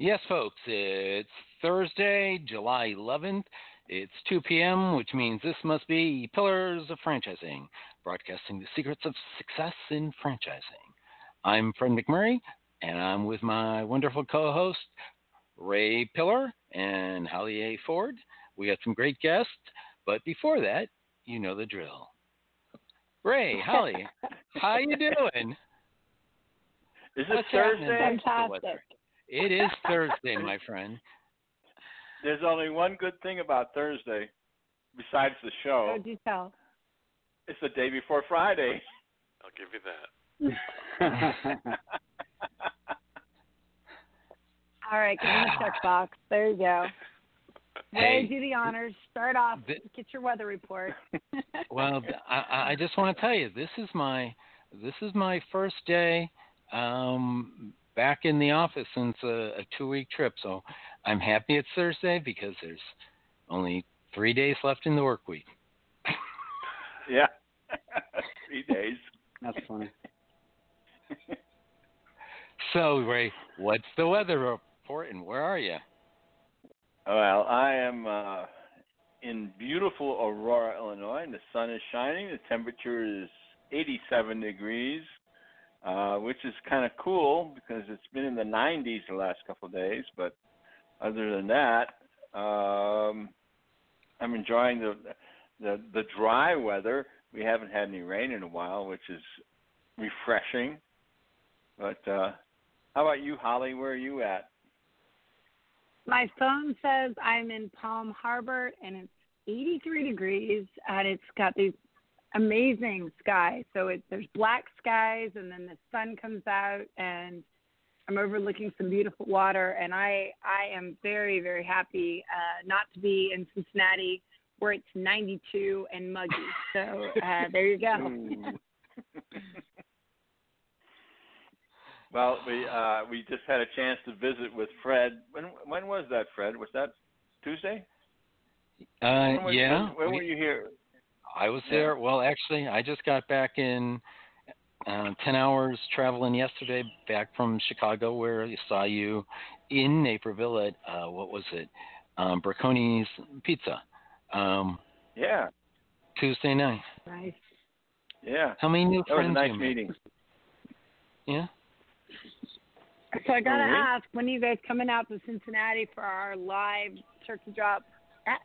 Yes, folks, it's Thursday, July 11th. It's 2 p.m., which means this must be Pillars of Franchising, broadcasting the secrets of success in franchising. I'm Fred McMurray, and I'm with my wonderful co-host, Ray Pillar and Holly A. Ford. We got some great guests, but before that, you know the drill. Ray, Holly, how you doing? Is it Thursday? Fantastic. It is Thursday, my friend. There's only one good thing about Thursday, besides the show. How do you tell? It's the day before Friday. I'll give you that. All right, give me the checkbox. There you go. Ray, do the honors. Start off. Get your weather report. Well, I just want to tell you, this is my first day. Back in the office since a 2-week trip, so I'm happy it's Thursday because there's only 3 days left in the work week. Yeah, 3 days. That's funny. So, Ray, what's the weather report and where are you? Well, I am in beautiful Aurora, Illinois, and the sun is shining. The temperature is 87 degrees. Which is kind of cool because it's been in the 90s the last couple of days. But other than that, I'm enjoying the dry weather. We haven't had any rain in a while, which is refreshing. But how about you, Holly? Where are you at? My phone says I'm in Palm Harbor, and it's 83 degrees, and it's got these amazing sky. So there's black skies, and then the sun comes out, and I'm overlooking some beautiful water. And I am very, very happy not to be in Cincinnati where it's 92 and muggy. So there you go. Well, we just had a chance to visit with Fred. When was that, Fred? Was that Tuesday? Yeah. When were you here? I was there. Well, actually, I just got back in 10 hours traveling yesterday back from Chicago, where I saw you in Naperville at, Bracconi's Pizza. Yeah. Tuesday night. Nice. Yeah. How many new friends? That was a nice meeting. Yeah. So I got to ask, when are you guys coming out to Cincinnati for our live turkey drop?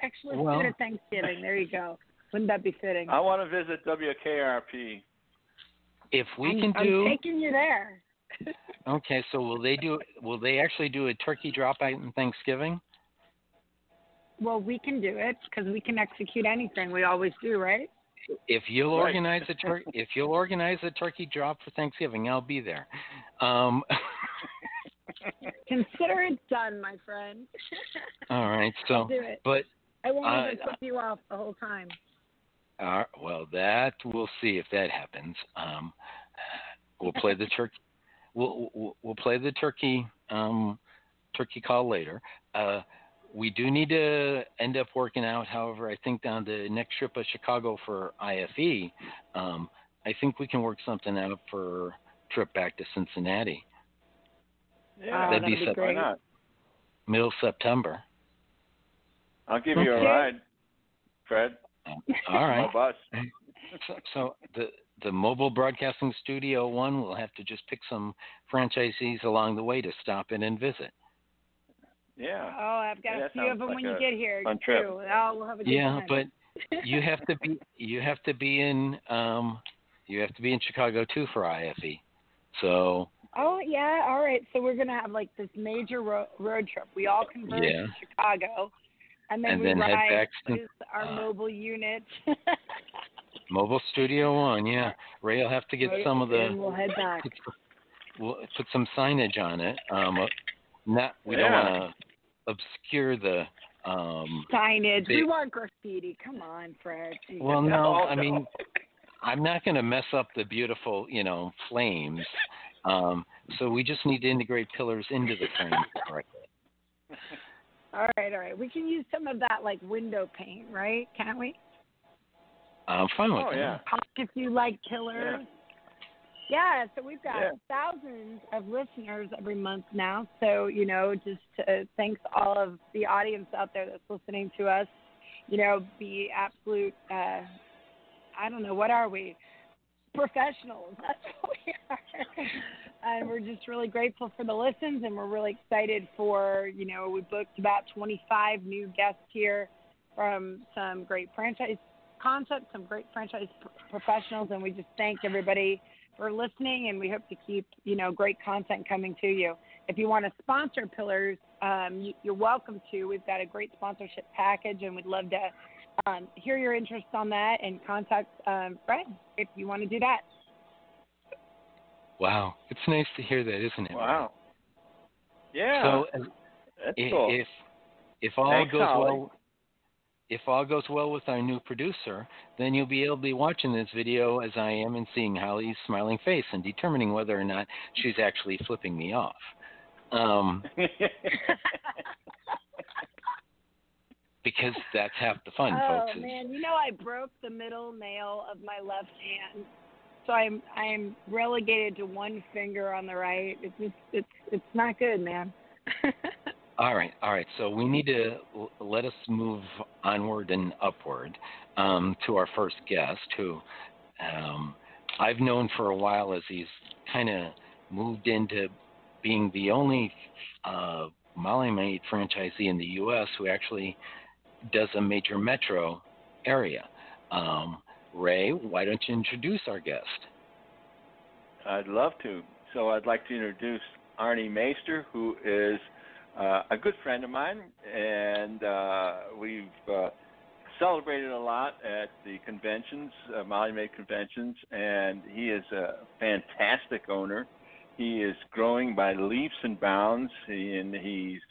Actually, it's good at Thanksgiving. There you go. Wouldn't that be fitting? I want to visit WKRP. If we can do... I'm taking you there. Okay, so will they actually do a turkey drop out on Thanksgiving? Well, we can do it because we can execute anything. We always do, right? If you'll organize a turkey drop for Thanksgiving, I'll be there. Consider it done, my friend. All right, so I'll do it. But I won't even flip you off the whole time. Well, that we'll see if that happens. We'll play the turkey. We'll play the turkey call later. We do need to end up working out, however, I think down the next trip of Chicago for IFE. I think we can work something out for trip back to Cincinnati. Yeah, that'd be great. Why not? Middle September. I'll give you a ride, Fred. All right. My bus. So the mobile broadcasting studio one will have to just pick some franchisees along the way to stop in and visit. Yeah. Oh, I've got a few of them like when you get here too. Oh, we'll have a good time. Yeah, but you have to be in Chicago too for IFE. So. Oh yeah. All right. So we're gonna have like this major road trip. We all converge to Chicago. And then head back to our mobile unit. Mobile Studio One, yeah. Ray will have to get some of the. And we'll head back. We'll put some signage on it. We don't want to obscure the signage. We want graffiti. Come on, Fred. Well, no, I mean, I'm not going to mess up the beautiful, flames. So we just need to integrate pillars into the frame correctly. All right. We can use some of that, like, window paint, right? Can't we? I'm fine with that. If you like pillars. Yeah, so we've got thousands of listeners every month now. So, you know, just thanks all of the audience out there that's listening to us. You know, be absolute, I don't know, what are we? Professionals. That's what we are. And we're just really grateful for the listens, and we're really excited for, you know, we booked about 25 new guests here from some great franchise concepts, some great franchise professionals, and we just thank everybody for listening, and we hope to keep, you know, great content coming to you. If you want to sponsor Pillars, you're welcome to. We've got a great sponsorship package, and we'd love to hear your interest on that, and contact Fred if you want to do that. Wow. It's nice to hear that, isn't it? Wow. Yeah. So That's cool. If all goes well with our new producer, then you'll be able to be watching this video as I am and seeing Holly's smiling face and determining whether or not she's actually flipping me off. Because that's half the fun, folks. Oh, man. You know, I broke the middle nail of my left hand, so I'm relegated to one finger on the right. It's not good, man. All right. So we need to let us move onward and upward to our first guest, who I've known for a while as he's kind of moved into being the only Molly Maid franchisee in the U.S. who actually does a major metro area. Ray, why don't you introduce our guest? I'd love to. So I'd like to introduce Arnie Meister, who is a good friend of mine, and we've celebrated a lot at the conventions, Molly Maid conventions, and he is a fantastic owner. He is growing by leaps and bounds, and he's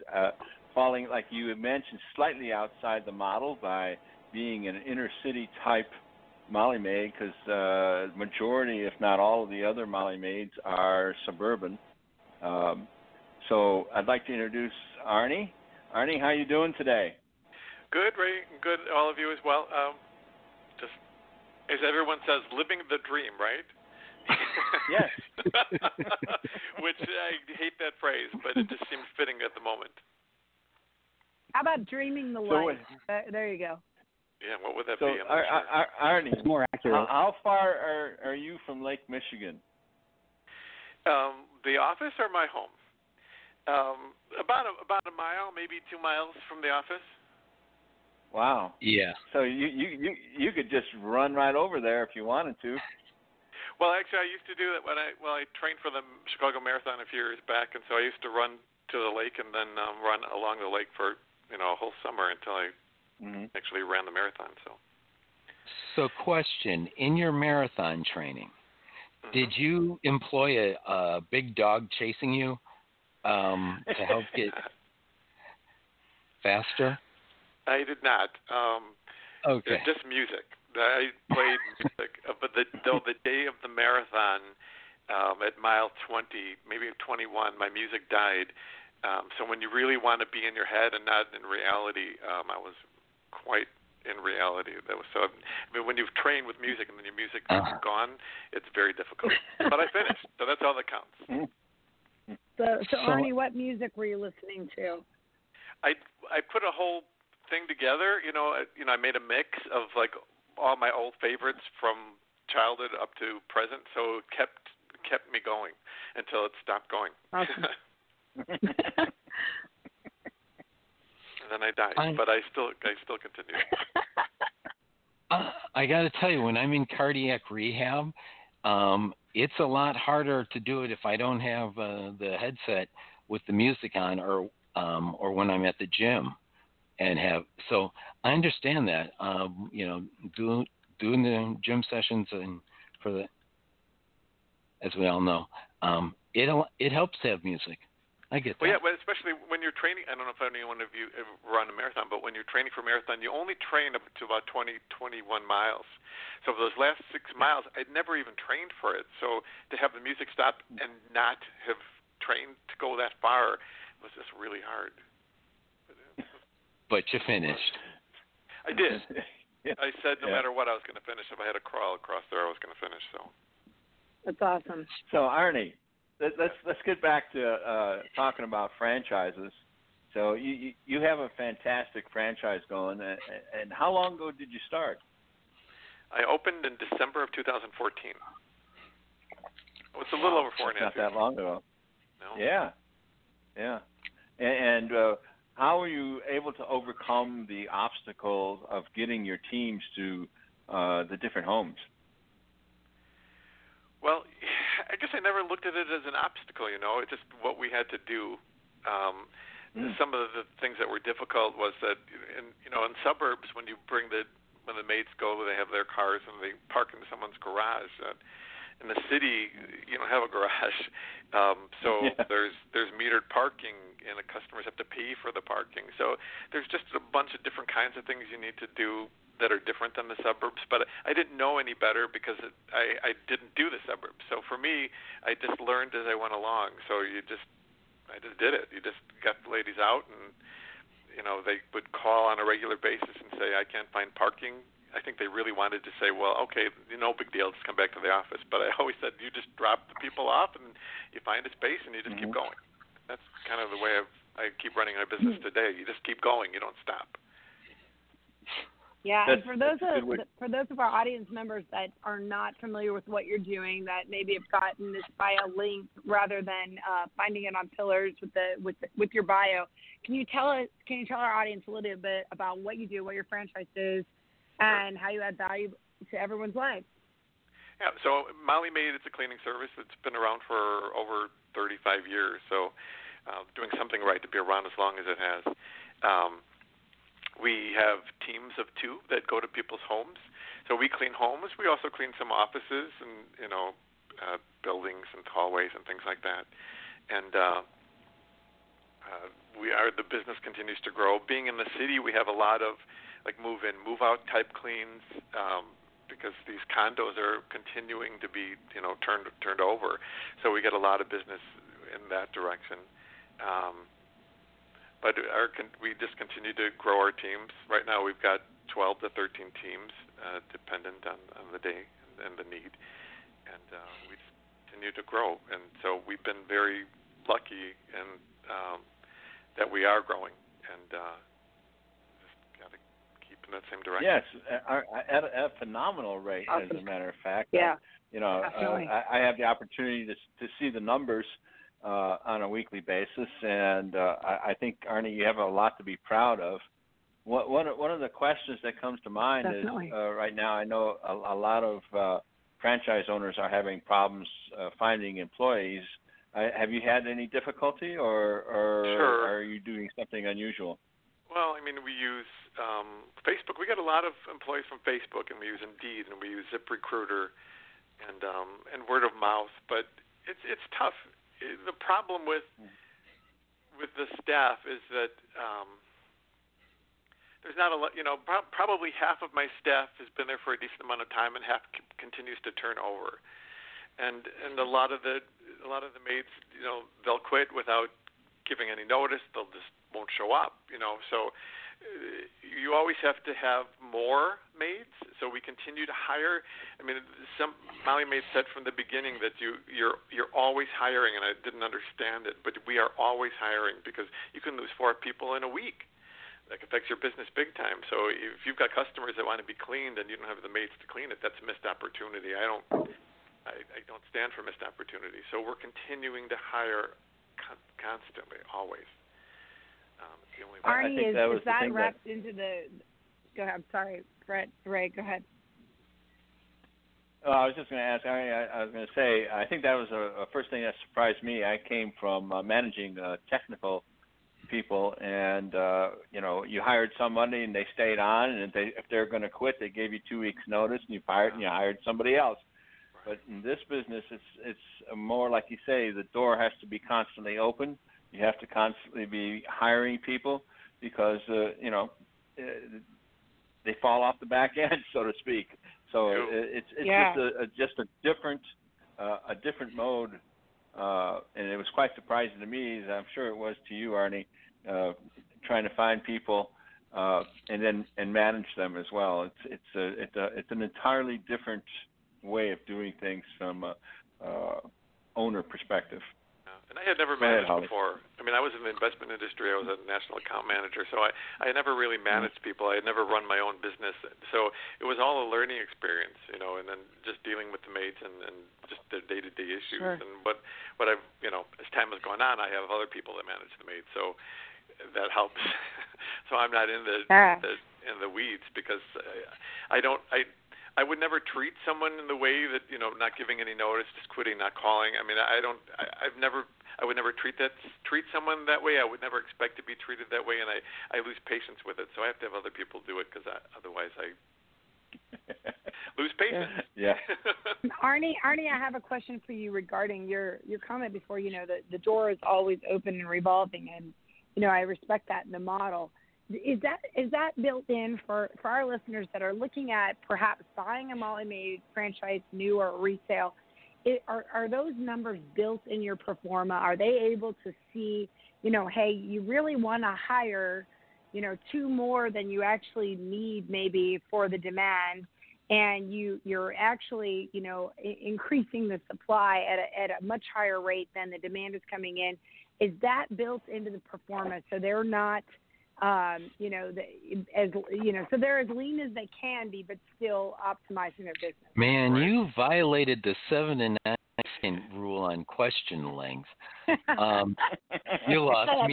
falling, like you had mentioned, slightly outside the model by being an inner-city type Molly Maid, because the majority, if not all, of the other Molly Maids are suburban. So I'd like to introduce Arnie. Arnie, how are you doing today? Good, Ray. Good, all of you as well. Just as everyone says, living the dream, right? Yes. Which I hate that phrase, but it just seems fitting at the moment. How about dreaming the life? There you go. Yeah, what would that be? Arnie, it's more accurate. How far are you from Lake Michigan? The office or my home? About a mile, maybe 2 miles from the office. Wow. Yeah. So you could just run right over there if you wanted to. Well, actually, I used to do that when I trained for the Chicago Marathon a few years back, and so I used to run to the lake and then run along the lake for a whole summer until I actually ran the marathon. So question: in your marathon training, did you employ a big dog chasing you? To help get faster? I did not. Okay. Just music. I played music. But the day of the marathon, at mile 20, maybe 21, my music died. So when you really want to be in your head and not in reality, I was quite in reality. When you've trained with music and then your music is gone, it's very difficult. But I finished, so that's all that counts. So Arnie, what music were you listening to? I put a whole thing together. I made a mix of like all my old favorites from childhood up to present. So it kept me going until it stopped going. Awesome. And then I died, but I still continued. I got to tell you, when I'm in cardiac rehab, it's a lot harder to do it if I don't have the headset with the music on, or when I'm at the gym, so I understand that. Doing the gym sessions and as we all know, it helps to have music. I get that. Well, yeah, but especially when you're training. I don't know if any one of you ever run a marathon, but when you're training for a marathon, you only train up to about 20, 21 miles. So for those last 6 miles, I'd never even trained for it. So to have the music stop and not have trained to go that far was just really hard. But you finished. I did. I said no matter what, I was going to finish. If I had to crawl across there, I was going to finish. So. That's awesome. So, Arnie, let's get back to talking about franchises. So you have a fantastic franchise going, and how long ago did you start? I opened in December of 2014. Oh, it's a little over 4.5 years. Not that long ago. No. Yeah. And how were you able to overcome the obstacles of getting your teams to the different homes? Well, I guess I never looked at it as an obstacle, It's just what we had to do. Some of the things that were difficult was that, in suburbs, when you bring when the maids go, they have their cars and they park in someone's garage. In the city, you don't have a garage, there's metered parking, and the customers have to pay for the parking. So there's just a bunch of different kinds of things you need to do that are different than the suburbs. But I didn't know any better because I didn't do the suburbs. So for me, I just learned as I went along. So I just did it. You just got the ladies out, and they would call on a regular basis and say, "I can't find parking." I think they really wanted to say, well, okay, no big deal, just come back to the office. But I always said, you just drop the people off and you find a space and you just keep going. That's kind of the way I keep running my business today. You just keep going. You don't stop. Yeah, and for those of our audience members that are not familiar with what you're doing, that maybe have gotten this bio link rather than finding it on Pillars with your bio, can you tell our audience a little bit about what you do, what your franchise is, and how you add value to everyone's life? Yeah, so Molly Maid, it's a cleaning service that's been around for over 35 years, so doing something right to be around as long as it has. We have teams of 2 that go to people's homes. So we clean homes. We also clean some offices and, buildings and hallways and things like that. And the business continues to grow. Being in the city, we have a lot of like move-in, move-out type cleans, because these condos are continuing to be, turned over. So we get a lot of business in that direction. But we just continue to grow our teams. Right now we've got 12 to 13 teams, dependent on the day and the need. And we just continue to grow. And so we've been very lucky and that we are growing. And in that same direction. Yes, at a phenomenal rate, awesome. As a matter of fact. Yeah, I have the opportunity to see the numbers on a weekly basis, and I think, Arnie, you have a lot to be proud of. One of the questions that comes to mind is right now I know a lot of franchise owners are having problems finding employees. Have you had any difficulty, or sure. Are you doing something unusual? Well, I mean, we use Facebook. We get a lot of employees from Facebook, and we use Indeed, and we use ZipRecruiter, and word of mouth. But it's tough. The problem with the staff is that there's not a lot. Probably half of my staff has been there for a decent amount of time, and half continues to turn over. And a lot of the maids, they'll quit without giving any notice. They'll just won't show up, so you always have to have more maids, so we continue to hire. I mean, Molly Maid said from the beginning that you're always hiring, and I didn't understand it, but we are always hiring because you can lose 4 people in a week. That affects your business big time. So if you've got customers that want to be cleaned and you don't have the maids to clean it, that's a missed opportunity. I don't stand for missed opportunity. So we're continuing to hire constantly, always. Arnie, is that wrapped into the – go ahead. I'm sorry, Fred. Ray, go ahead. I was just going to ask, Arnie, I was going to say, I think that was a first thing that surprised me. I came from managing technical people, and, you hired somebody and they stayed on, and if they're going to quit, they gave you 2 weeks' notice, and you hired somebody else. Right. But in this business, it's more like you say, the door has to be constantly open. You have to constantly be hiring people because, they fall off the back end, so to speak. So it's just a different mode, and it was quite surprising to me, as I'm sure it was to you, Arnie, trying to find people and manage them as well. It's an entirely different way of doing things from owner perspective. And I had never managed before. I mean, I was in the investment industry. I was a national account manager, so I had never really managed people. I had never run my own business. So it was all a learning experience, you know, and then just dealing with the maids and just their day-to-day issues. Sure. And what I've, you know, as time has gone on, I have other people that manage the maids, so that helps. So I'm not in the weeds because I would never treat someone in the way that, you know, not giving any notice, just quitting, not calling. I mean, I would never treat someone that way. I would never expect to be treated that way, and I lose patience with it. So I have to have other people do it because otherwise I lose patience. Yeah. Arnie, I have a question for you regarding your comment before. You know, the door is always open and revolving, and you know I respect that in the model. Is that built in for our listeners that are looking at perhaps buying a Molly Maid franchise, new or retail? Are those numbers built in your pro forma? Are they able to see, you know, hey, you really want to hire, you know, two more than you actually need maybe for the demand, and you're actually, you know, increasing the supply at a much higher rate than the demand is coming in? Is that built into the pro forma so they're not – so they're as lean as they can be, but still optimizing their business. Man, you violated the 7 and 9 rule on question length. You lost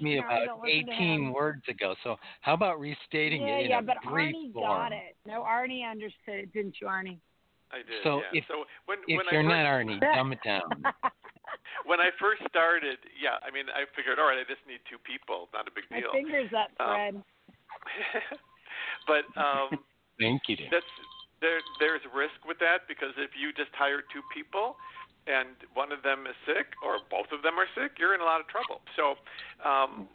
me about 18 words ago. So how about restating it in a brief form? Yeah, but Arnie got it. No, Arnie understood, didn't you, Arnie? I did. So if you're not Arnie, dumb it down. When I first started, I figured, all right, I just need two people, not a big deal. My fingers up, Fred. Thank you. There's risk with that because if you just hire two people and one of them is sick or both of them are sick, you're in a lot of trouble. So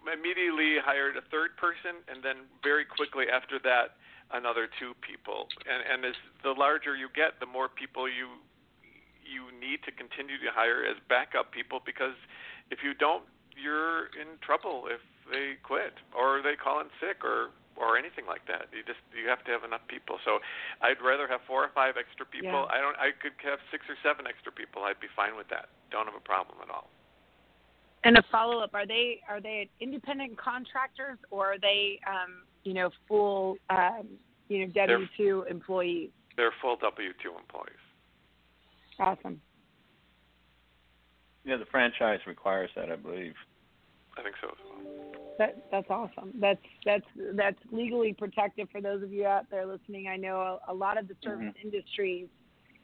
immediately hired a third person, and then very quickly after that, another two people. And as the larger you get, the more people you need to continue to hire as backup people, because if you don't, you're in trouble if they quit or they call in sick or anything like that. You have to have enough people. So I'd rather have 4 or 5 extra people. Yeah. I could have 6 or 7 extra people. I'd be fine with that. Don't have a problem at all. And a follow up: Are they independent contractors, or are they full W-2 employees? They're full W-2 employees. Awesome. Yeah, the franchise requires that, I believe. I think so as well. That's awesome. That's legally protected for those of you out there listening. I know a lot of the service industries,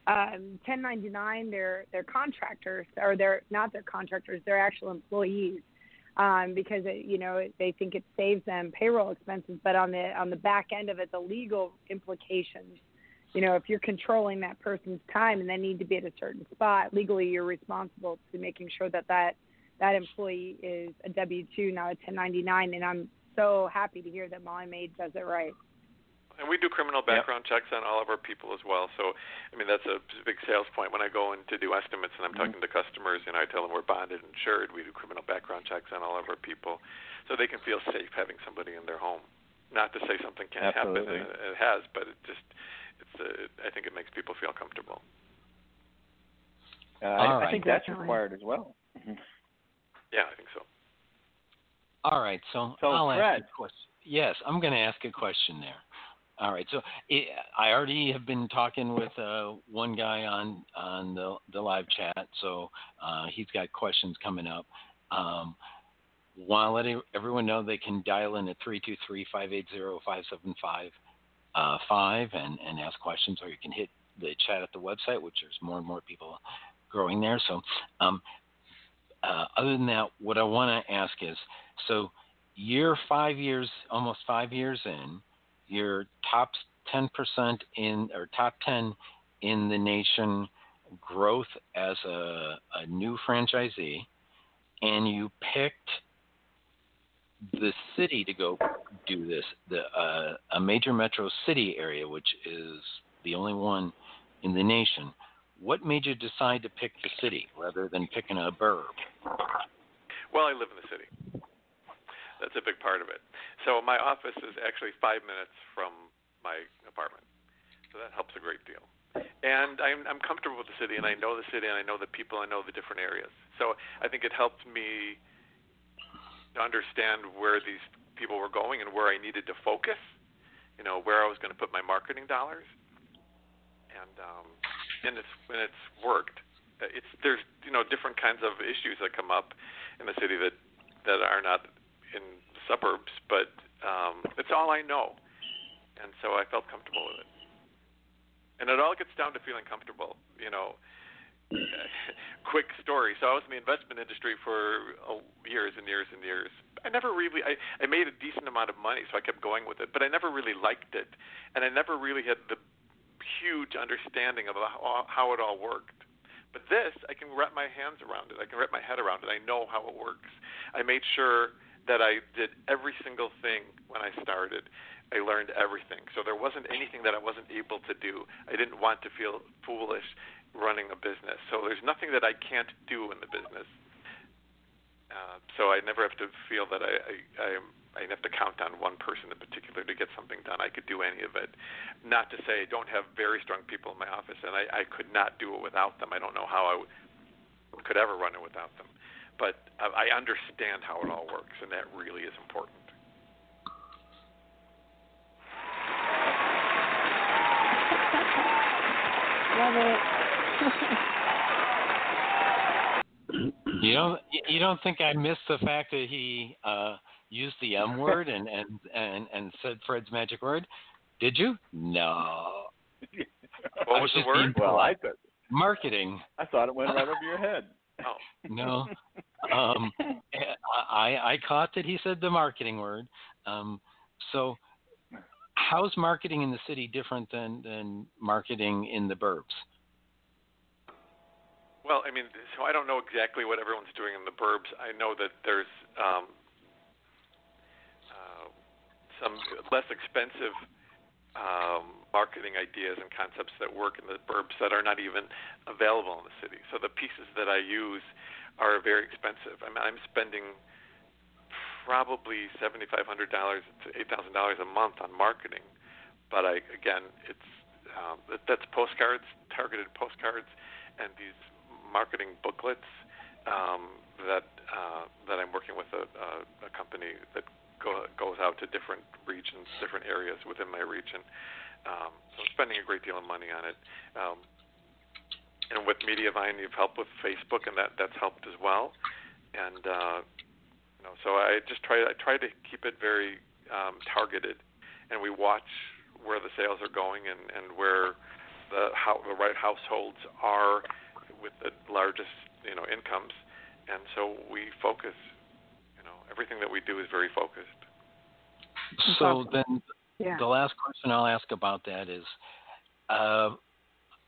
1099, they're contractors, or they're not their contractors, they're actual employees, because they think it saves them payroll expenses, but on the back end of it, the legal implications. You know, if you're controlling that person's time and they need to be at a certain spot, legally you're responsible to making sure that employee is a W-2, not a 1099, and I'm so happy to hear that Molly Maid does it right. And we do criminal background checks on all of our people as well. So, I mean, that's a big sales point. When I go in to do estimates and I'm talking to customers, you know, I tell them we're bonded and insured. We do criminal background checks on all of our people so they can feel safe having somebody in their home. Not to say something can't happen, and it has, but it just... I think it makes people feel comfortable. I think that's required as well. Mm-hmm. Yeah, I think so. All right, so I'll ask a question. Yes, I'm going to ask a question there. All right, so I already have been talking with one guy on the live chat, so he's got questions coming up. Want to let everyone know they can dial in at 323-580-575. And ask questions, or you can hit the chat at the website, which there's more and more people growing there. So other than that, what I want to ask is, so you're almost 5 years in, you're top 10% top 10 in the nation growth as a new franchisee, and you picked the city to go do this, a major metro city area, which is the only one in the nation. What made you decide to pick the city rather than picking a burb? Well, I live in the city. That's a big part of it. So my office is actually 5 minutes from my apartment. So that helps a great deal. And I'm comfortable with the city, and I know the city, and I know the people, I know the different areas. So I think it helped me understand where these people were going and where I needed to focus, you know, where I was going to put my marketing dollars. And it's worked. There's different kinds of issues that come up in the city that are not in the suburbs, but it's all I know, and so I felt comfortable with it. And it all gets down to feeling comfortable, Quick story. So I was in the investment industry for years and years and years. I made a decent amount of money, so I kept going with it, but I never really liked it, and I never really had the huge understanding of how it all worked. But this, I can wrap my hands around it. I can wrap my head around it. I know how it works. I made sure that I did every single thing when I started. I learned everything. So there wasn't anything that I wasn't able to do. I didn't want to feel foolish running a business. So there's nothing that I can't do in the business. So I never have to feel that I have to count on one person in particular to get something done. I could do any of it. Not to say I don't have very strong people in my office, and I could not do it without them. I don't know how I could ever run it without them. But I understand how it all works, and that really is important. You don't think I missed the fact that he used the M word and said Fred's magic word, did you? No. What was the word? Well, I said marketing. I thought it went right over your head. Oh. No. I caught that he said the marketing word. So how's marketing in the city different than marketing in the burbs? Well, so I don't know exactly what everyone's doing in the burbs. I know that there's some less expensive marketing ideas and concepts that work in the burbs that are not even available in the city. So the pieces that I use are very expensive. I'm spending probably $7,500 to $8,000 a month on marketing, but that's postcards, targeted postcards, and these marketing booklets that I'm working with a company that goes out to different regions, different areas within my region. So I'm spending a great deal of money on it, and with MediaVine, you've helped with Facebook, and that's helped as well, and. So I try to keep it very targeted, and we watch where the sales are going and where the right households are with the largest incomes, and so we focus. Everything that we do is very focused. So then, The last question I'll ask about that is,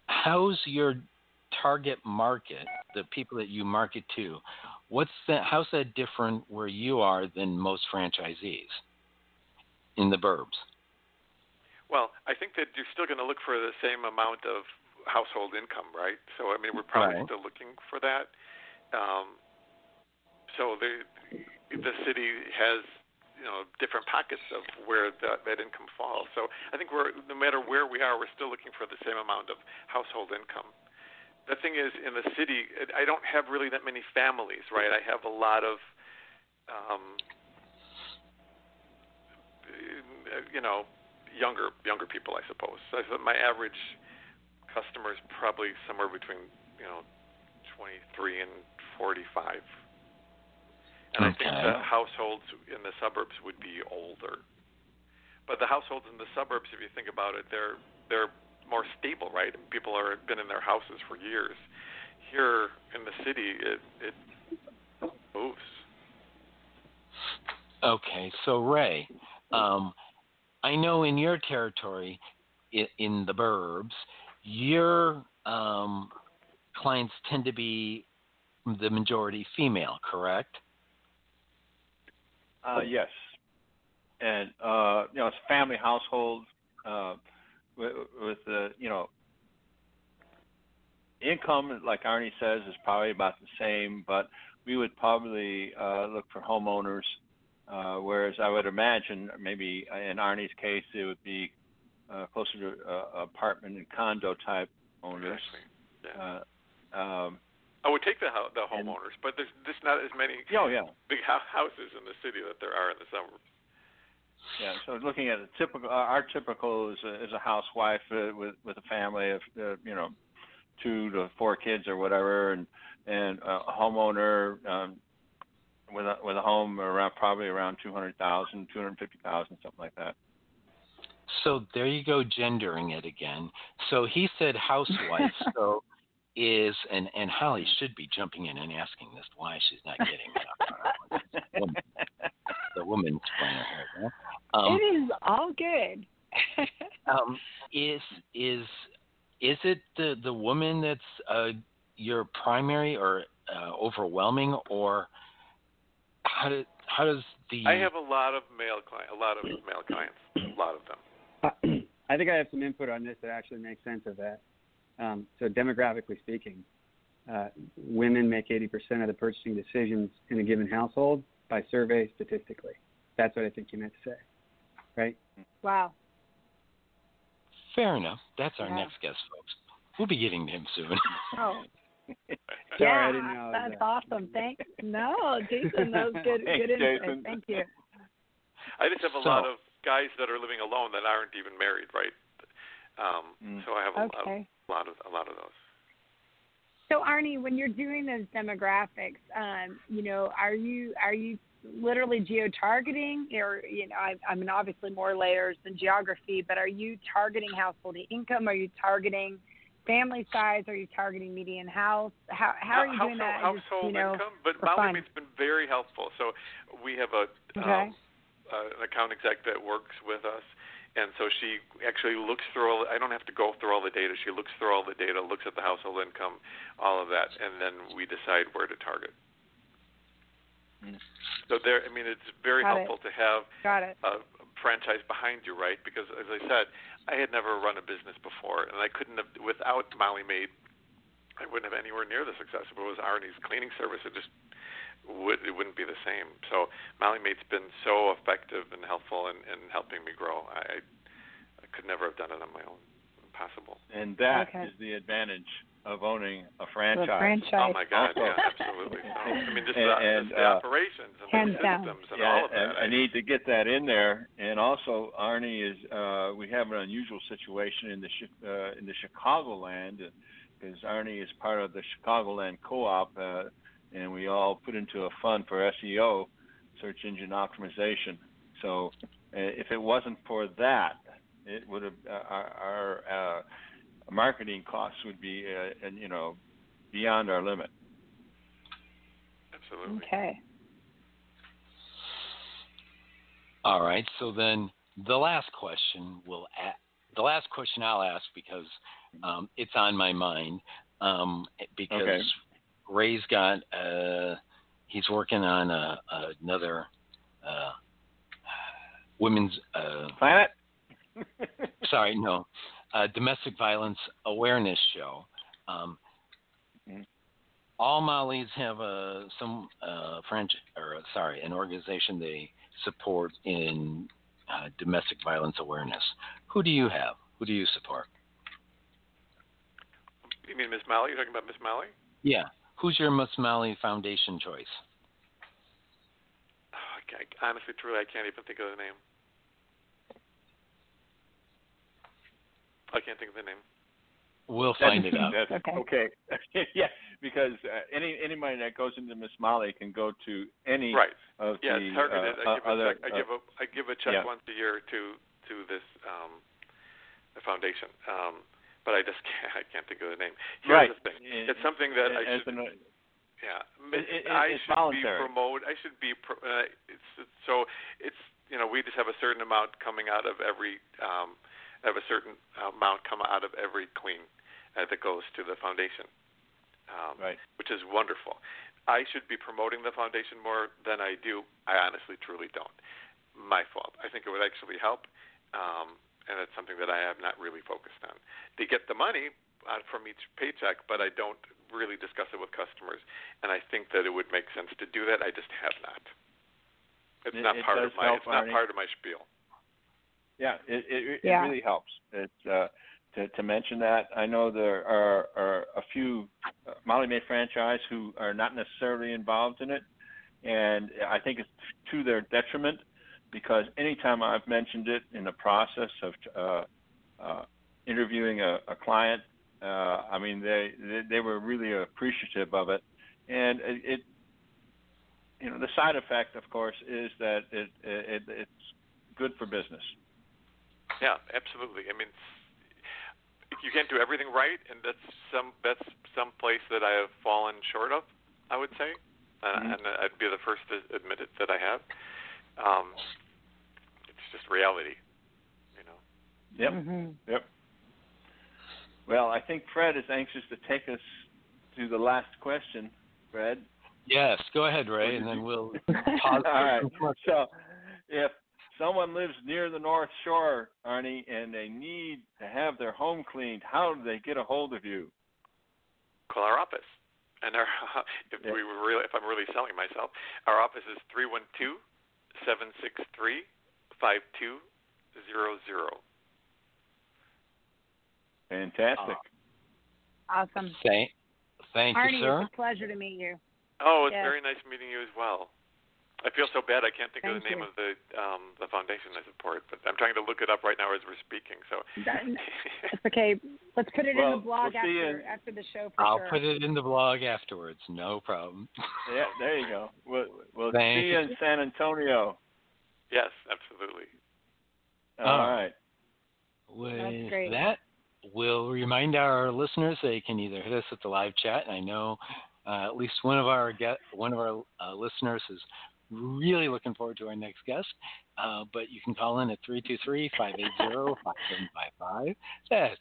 how's your target market, the people that you market to? How's that different where you are than most franchisees in the burbs? Well, I think that you're still going to look for the same amount of household income, right? So, we're probably still looking for that. So the city has, different pockets of where that income falls. So I think no matter where we are, we're still looking for the same amount of household income. The thing is, in the city, I don't have really that many families, right? I have a lot of, younger people, I suppose. So my average customer is probably somewhere between, 23 and 45. And I think the households in the suburbs would be older. But the households in the suburbs, if you think about it, they're more stable, right? People have been in their houses for years. Here in the city, it moves. Okay, so Ray, I know in your territory, in the burbs, your clients tend to be the majority female, correct? Yes. And, it's family households, with the income, like Arnie says, is probably about the same, but we would probably look for homeowners, whereas I would imagine maybe in Arnie's case it would be closer to apartment and condo type owners. Exactly. Yeah. I would take the homeowners, but there's just not as many big houses in the city that there are in the suburbs. Yeah, so looking at a typical, our typical is a housewife with a family of 2 to 4 kids or whatever, and a homeowner with a home around probably around 200,000, 250,000, something like that. So there you go, gendering it again. So he said housewife. So. Is and Holly should be jumping in and asking this why she's not getting the woman's planner here. It is all good. Is it the woman that's your primary or overwhelming, or how does the? I have a lot of male clients. I think I have some input on this that actually makes sense of that. So demographically speaking, women make 80% of the purchasing decisions in a given household by survey statistically. That's what I think you meant to say, right? Wow. Fair enough. That's our next guest, folks. We'll be getting him soon. Oh. Sorry, I didn't know. That's awesome. Thanks. No, Jason, that was good. Thanks, good insight. Thank you. I just have a lot of guys that are living alone that aren't even married, right? So I have a lot of those. So Arnie, when you're doing those demographics, are you literally geo-targeting, or I mean obviously more layers than geography, but are you targeting household income? Are you targeting family size? Are you targeting median house? How are you doing that? Household income, but Molly Maid's been very helpful. So we have an account exec that works with us. And so she actually looks through all – I don't have to go through all the data. She looks through all the data, looks at the household income, all of that, and then we decide where to target. So there – I mean, it's very helpful to have a franchise behind you, right? Because, as I said, I had never run a business before, and I couldn't have – without Molly Maid, I wouldn't have anywhere near the success. If it was Arnie's cleaning service, it wouldn't be the same. So Molly Maid's been so effective and helpful in helping me grow. I could never have done it on my own. Impossible. And that is the advantage of owning a franchise. Oh, my God, yeah, absolutely. I mean, just the operations and the systems and all of that. I need to get that in there. And also, Arnie, we have an unusual situation in the Chicagoland, because Arnie is part of the Chicagoland Co-op, and we all put into a fund for SEO, search engine optimization. So if it wasn't for that, it would have our marketing costs would be beyond our limit. Absolutely. Okay. All right. So then the last question I'll ask, because it's on my mind, because. Okay. Ray's got he's working on another women's planet. Sorry, no, domestic violence awareness show. All Mollies have an organization they support in domestic violence awareness. Who do you have? Who do you support? You mean Ms. Molly? You're talking about Ms. Molly? Yeah. Who's your Ms. Molly Foundation choice? Oh, honestly, truly, I can't even think of the name. We'll find it out. Okay. Yeah, because anybody that goes into Ms. Molly can go to any of the targeted. I give a check once a year to this the foundation. But I can't think of the name. Here's the thing. It's something that we just have a certain amount coming out of every clean that goes to the foundation, which is wonderful. I should be promoting the foundation more than I do. I honestly, truly don't. My fault. I think it would actually help. And it's something that I have not really focused on. They get the money from each paycheck, but I don't really discuss it with customers. And I think that it would make sense to do that. I just have not. It's not part of my spiel. Yeah, it really helps. It's to mention that. I know there are a few Molly Maid franchise who are not necessarily involved in it, and I think it's to their detriment, because anytime I've mentioned it in the process of interviewing a client, I mean, they were really appreciative of it. And it, you know, the side effect, of course, is that it's good for business. Yeah, absolutely. I mean, you can't do everything right, and that's some place that I have fallen short of, I would say, and I'd be the first to admit it that I have. It's just reality, you know. Yep. Mm-hmm. Yep. Well, I think Fred is anxious to take us to the last question. Fred? Yes, go ahead, Ray, and then we'll pause. All right. So if someone lives near the North Shore, Arnie, and they need to have their home cleaned, how do they get a hold of you? Call our office. And if I'm really selling myself, our office is 312-763-5200. Fantastic. Awesome. Thank you, sir. Arnie, it's a pleasure to meet you. Oh, it's very nice meeting you as well. I feel so bad I can't think of the name of the foundation I support, but I'm trying to look it up right now as we're speaking. So it's okay. Let's put it in the blog after the show. I'll put it in the blog afterwards. No problem. Yeah, there you go. We'll see you in San Antonio. Yes, absolutely. All right. With that, we'll remind our listeners they can either hit us at the live chat. And I know at least one of our listeners is really looking forward to our next guest. But you can call in at 323-580-5755. That's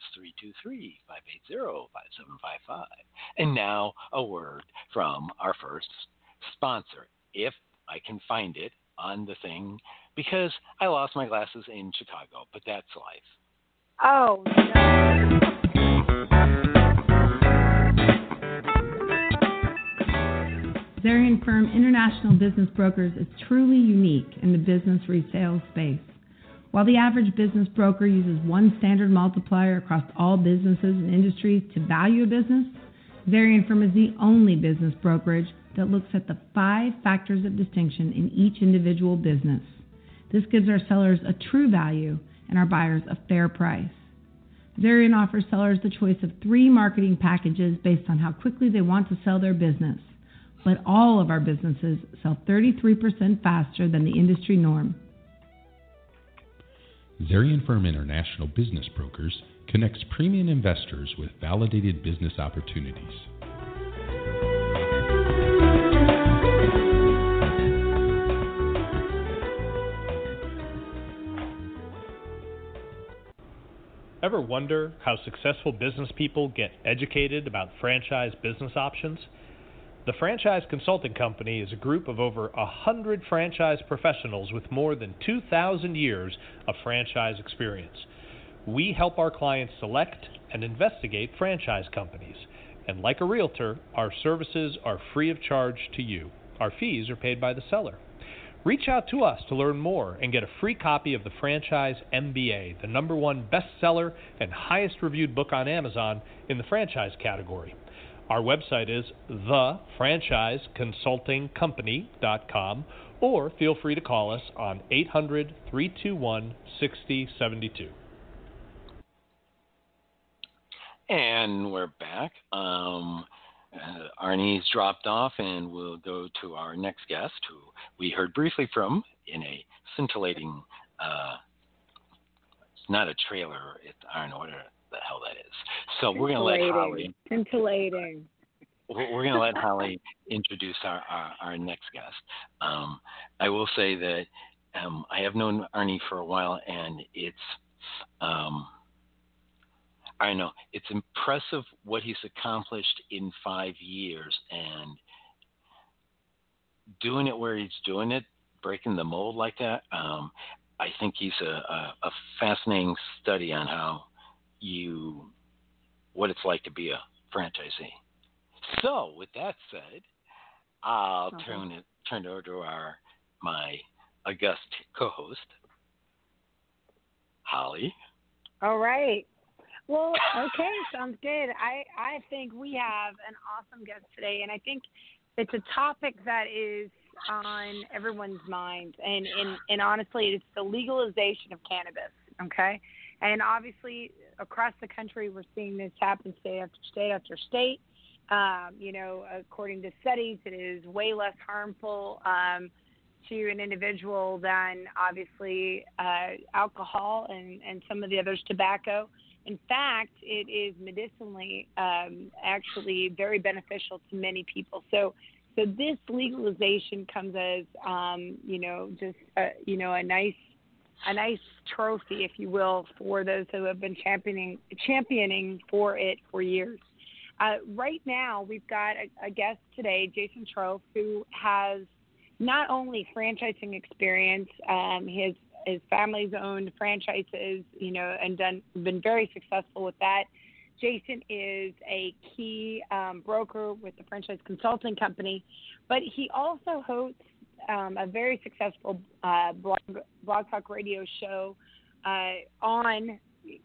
323-580-5755. And now a word from our first sponsor, if I can find it on the thing, because I lost my glasses in Chicago, but that's life. Oh, no. Zarian Firm International Business Brokers is truly unique in the business resale space. While the average business broker uses one standard multiplier across all businesses and industries to value a business, Zarian Firm is the only business brokerage that looks at the 5 factors of distinction in each individual business. This gives our sellers a true value and our buyers a fair price. Zarian offers sellers the choice of 3 marketing packages based on how quickly they want to sell their business. But all of our businesses sell 33% faster than the industry norm. Zarian Firm International Business Brokers connects premium investors with validated business opportunities. Ever wonder how successful business people get educated about franchise business options? The Franchise Consulting Company is a group of over 100 franchise professionals with more than 2,000 years of franchise experience. We help our clients select and investigate franchise companies. And like a realtor, our services are free of charge to you. Our fees are paid by the seller. Reach out to us to learn more and get a free copy of the Franchise MBA, the #1 bestseller and highest reviewed book on Amazon in the franchise category. Our website is thefranchiseconsultingcompany.com, or feel free to call us on 800-321-6072. And we're back. Arnie's dropped off, and we'll go to our next guest, who we heard briefly from in a scintillating, it's not a trailer, I don't know what it is. The hell that is. So we're going to let Holly. Scintillating. We're going to let Holly introduce our next guest. I will say that I have known Arnie for a while, and it's I don't know, it's impressive what he's accomplished in 5 years, and doing it where he's doing it, breaking the mold like that. I think he's a fascinating study on how. What it's like to be a franchisee. So with that said, I'll turn it over to my august co-host. Holly. All right. Well, okay, sounds good. I think we have an awesome guest today, and I think it's a topic that is on everyone's mind, and honestly, it's the legalization of cannabis, okay? And obviously, across the country, we're seeing this happen state after state after state. You know, according to studies, it is way less harmful to an individual than, obviously, alcohol and some of the others, tobacco. In fact, it is medicinally actually very beneficial to many people. So this legalization comes as a nice trophy, if you will, for those who have been championing for it for years. Right now, we've got a guest today, Jason Trofe, who has not only franchising experience, his family's owned franchises, you know, and been very successful with that. Jason is a key broker with the Franchise Consulting Company, but he also hosts a very successful blog talk radio show on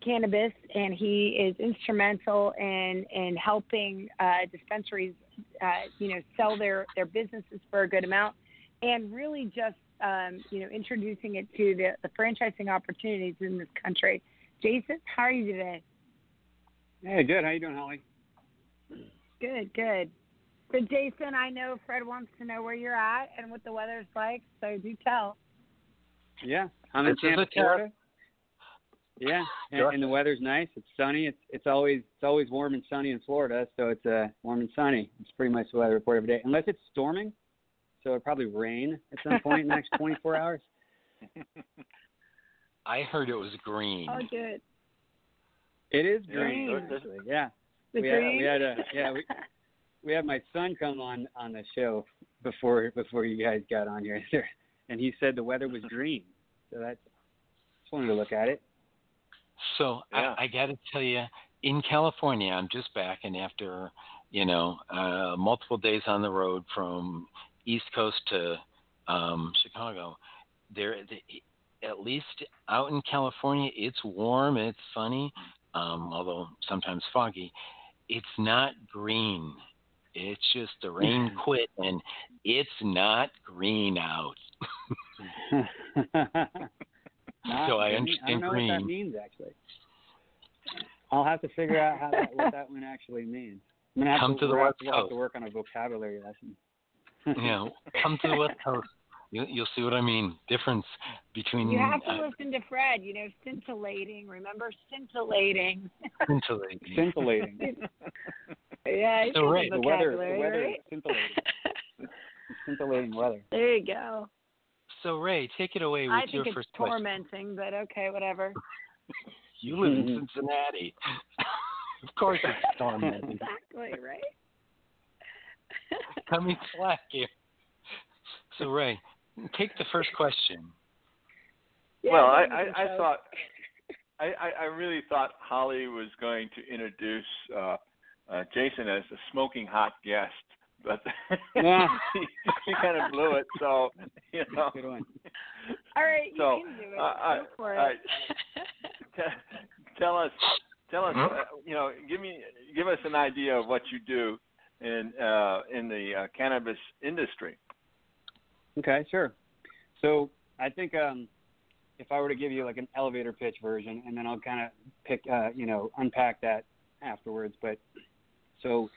cannabis, and he is instrumental in helping dispensaries, sell their businesses for a good amount, and really just introducing it to the franchising opportunities in this country. Jason, how are you today? Hey, good. How you doing, Holly? Good. So, Jason, I know Fred wants to know where you're at and what the weather's like, so do tell. Yeah, I'm in Tampa, Florida. Yeah, and the weather's nice. It's sunny. It's always warm and sunny in Florida, so it's warm and sunny. It's pretty much the weather report every day, unless it's storming. So it'll probably rain at some point in the next 24 hours. I heard it was green. Oh, good. It is green. Actually, yeah. We had my son come on the show before you guys got on here, and he said the weather was green. So that's just wanted to look at it. So yeah. I got to tell you, in California, I'm just back, and after multiple days on the road from East Coast to Chicago, at least out in California, it's warm, it's sunny, although sometimes foggy. It's not green. It's just the rain quit, and it's not green out. So I understand green. I don't know what that means, actually. I'll have to figure out what that one actually means. I'm going to have to work on a vocabulary lesson. Come to the West Coast. You'll see what I mean. Difference between. You have to listen to Fred. Scintillating. Remember scintillating. Scintillating. Yeah. So right, the weather right? Is scintillating. Scintillating weather. There you go. So Ray, take it away with your first question. I think it's tormenting, but okay, whatever. You live in Cincinnati. Of course, it's tormenting. Exactly right. Coming slack here. So Ray, take the first question. Yeah, well, I really thought Holly was going to introduce Jason as a smoking hot guest, but she kind of blew it. So Good one. All right, you can do it. Go for it. All right. Tell us. Give us an idea of what you do in the cannabis industry. Okay, sure. So I think if I were to give you like an elevator pitch version, and then I'll kind of unpack that afterwards. But so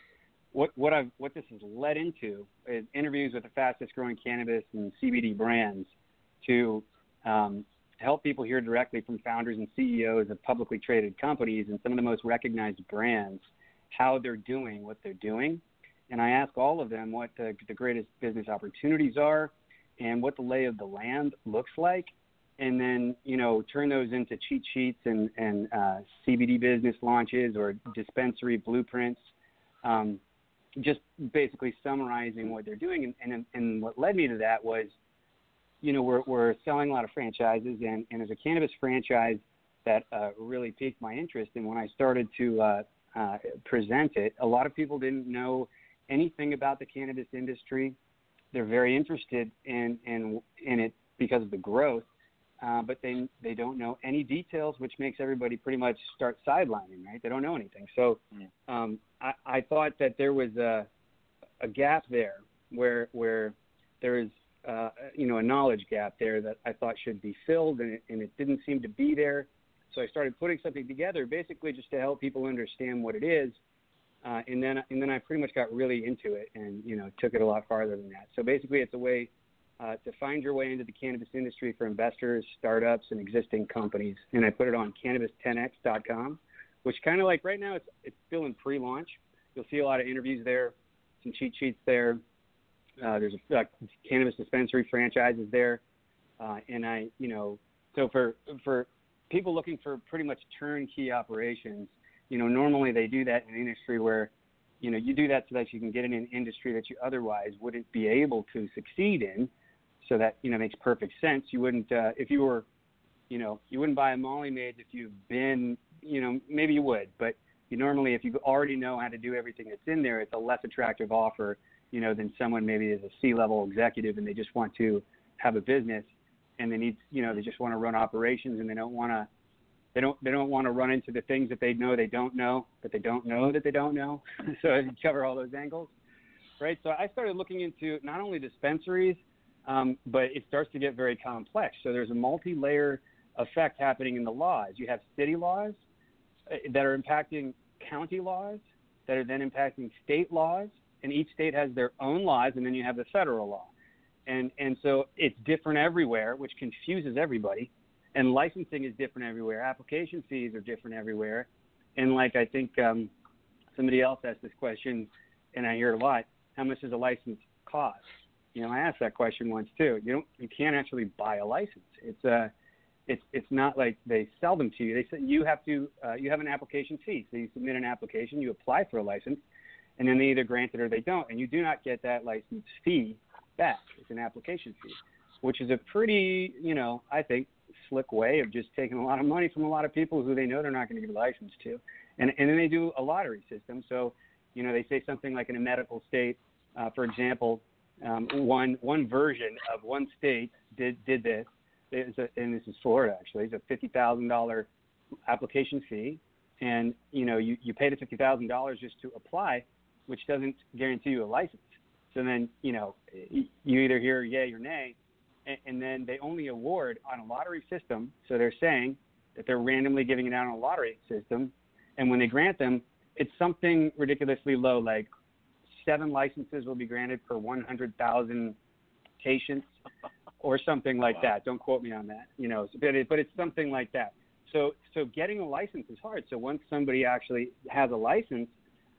what this has led into is interviews with the fastest growing cannabis and CBD brands to help people hear directly from founders and CEOs of publicly traded companies and some of the most recognized brands how they're doing what they're doing. And I ask all of them what the greatest business opportunities are and what the lay of the land looks like, and then, turn those into cheat sheets and CBD business launches or dispensary blueprints, just basically summarizing what they're doing. And what led me to that was, we're selling a lot of franchises, and there's a cannabis franchise that really piqued my interest. And when I started to present it, a lot of people didn't know anything about the cannabis industry. They're very interested in it because of the growth, but then they don't know any details, which makes everybody pretty much start sidelining, right? They don't know anything. So I thought that there was a gap there where there is, a knowledge gap there that I thought should be filled, and it didn't seem to be there. So I started putting something together basically just to help people understand what it is. And then I pretty much got really into it and, took it a lot farther than that. So basically it's a way to find your way into the cannabis industry for investors, startups, and existing companies. And I put it on Cannabis10x.com, which kind of like right now it's still in pre-launch. You'll see a lot of interviews there, some cheat sheets there. There's a cannabis dispensary franchises there. So for people looking for pretty much turnkey operations, normally they do that in an industry where, you do that so that you can get in an industry that you otherwise wouldn't be able to succeed in. So that, makes perfect sense. You wouldn't, if you were, you wouldn't buy a Molly Maid if you've been, maybe you would, but you normally, if you already know how to do everything that's in there, it's a less attractive offer, than someone maybe is a C-level executive and they just want to have a business and they need, they just want to run operations and they don't want to, They don't want to run into the things that they know they don't know, but they don't know that they don't know. So I cover all those angles, right? So I started looking into not only dispensaries, but it starts to get very complex. So there's a multi-layer effect happening in the laws. You have city laws that are impacting county laws that are then impacting state laws, and each state has their own laws, and then you have the federal law. And so it's different everywhere, which confuses everybody. And licensing is different everywhere. Application fees are different everywhere. And like I think somebody else asked this question, and I hear it a lot, how much does a license cost? I asked that question once too. You can't actually buy a license. It's not like they sell them to you. They said you have to you have an application fee. So you submit an application, you apply for a license, and then they either grant it or they don't. And you do not get that license fee back. It's an application fee, which is a pretty, I think, slick way of just taking a lot of money from a lot of people who they know they're not going to give a license to. And then they do a lottery system. So, they say something like in a medical state, for example, one version of one state did this, and this is Florida, actually. It's a $50,000 application fee. And, you pay the $50,000 just to apply, which doesn't guarantee you a license. So then, you either hear yay or nay. And then they only award on a lottery system. So they're saying that they're randomly giving it out on a lottery system. And when they grant them, it's something ridiculously low, like 7 licenses will be granted per 100,000 patients or something like that. Don't quote me on that, but it's something like that. So getting a license is hard. So once somebody actually has a license,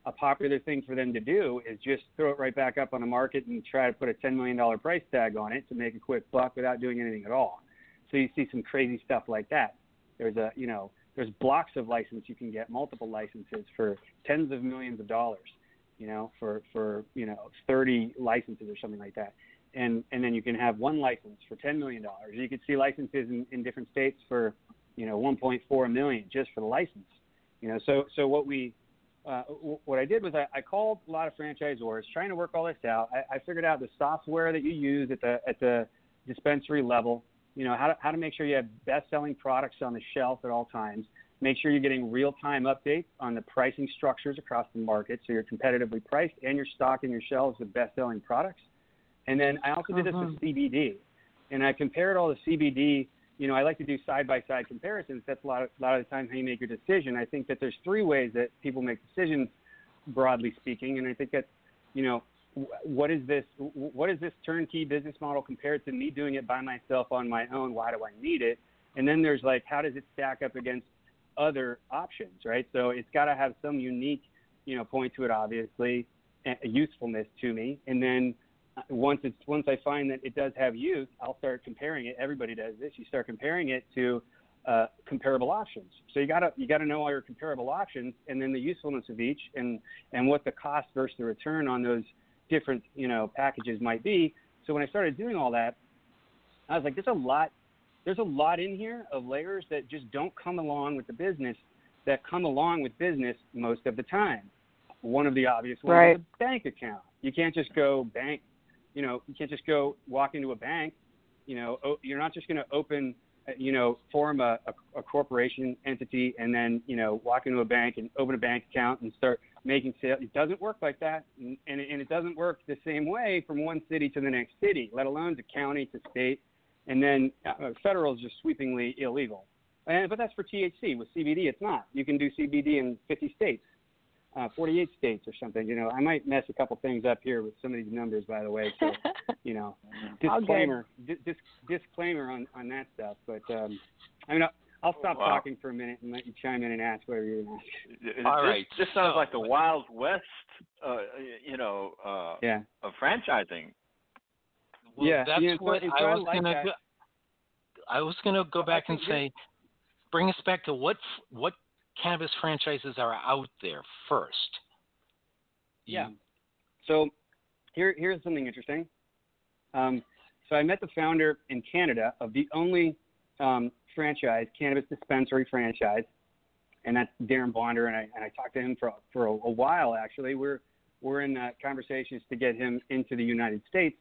a popular thing for them to do is just throw it right back up on the market and try to put a $10 million price tag on it to make a quick buck without doing anything at all. So you see some crazy stuff like that. There's blocks of license. You can get multiple licenses for tens of millions of dollars, for 30 licenses or something like that. And then you can have one license for $10 million. You could see licenses in different states for, $1.4 million just for the license, so what I did was I called a lot of franchisors trying to work all this out. I figured out the software that you use at the dispensary level, how to make sure you have best-selling products on the shelf at all times, make sure you're getting real-time updates on the pricing structures across the market so you're competitively priced and you're stocking your shelves with best-selling products. And then I also did this with CBD, and I compared all the CBD. I like to do side-by-side comparisons. That's a lot of the time how you make your decision. I think that there's 3 ways that people make decisions, broadly speaking, and I think that, what is this turnkey business model compared to me doing it by myself on my own? Why do I need it? And then there's like, how does it stack up against other options, right? So it's got to have some unique, point to it, obviously, and usefulness to me. And then once I find that it does have use, I'll start comparing it. Everybody does this. You start comparing it to comparable options. So you gotta know all your comparable options, and then the usefulness of each, and what the cost versus the return on those different packages might be. So when I started doing all that, I was like, there's a lot in here of layers that just don't come along with the business, that come along with business most of the time. One of the obvious ones is a bank account. You can't just go bank. You can't just go walk into a bank. You're not just going to open you know, form a corporation entity and then, you know, walk into a bank and open a bank account and start making sales. It doesn't work like that. And it doesn't work the same way from one city to the next city, let alone to county to state. And then federal is just sweepingly illegal. But that's for THC. With CBD, it's not. You can do CBD in 50 states, 48 states or something. You know, I might mess a couple things up here with some of these numbers, by the way. So, you know, disclaimer on that stuff. But, I mean, I'll stop talking for a minute and let you chime in and ask whatever you want. All right. This sounds like the Wild West, of franchising. Well, yeah. That's what I was going to go back and say, bring us back to what cannabis franchises are out there first. Yeah. So here's something interesting. So I met the founder in Canada of the only franchise, cannabis dispensary franchise, and that's Darren Bonder, and I talked to him for a while, actually. We're in conversations to get him into the United States,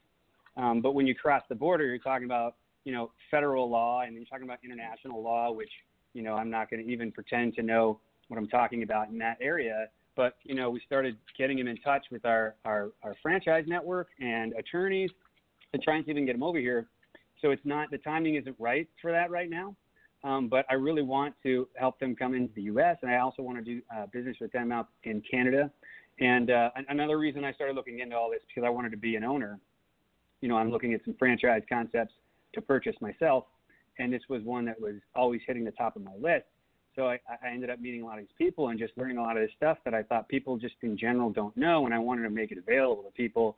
but when you cross the border, you're talking about, you know, federal law, and you're talking about international law, which, you know, I'm not going to even pretend to know what I'm talking about in that area. But, you know, we started getting him in touch with our franchise network and attorneys to try and see if we can get him over here. So it's not, the timing isn't right for that right now. But I really want to help them come into the U.S., and I also want to do business with them out in Canada. And another reason I started looking into all this, because I wanted to be an owner. You know, I'm looking at some franchise concepts to purchase myself, and this was one that was always hitting the top of my list. So I ended up meeting a lot of these people and just learning a lot of this stuff that I thought people just in general don't know, and I wanted to make it available to people.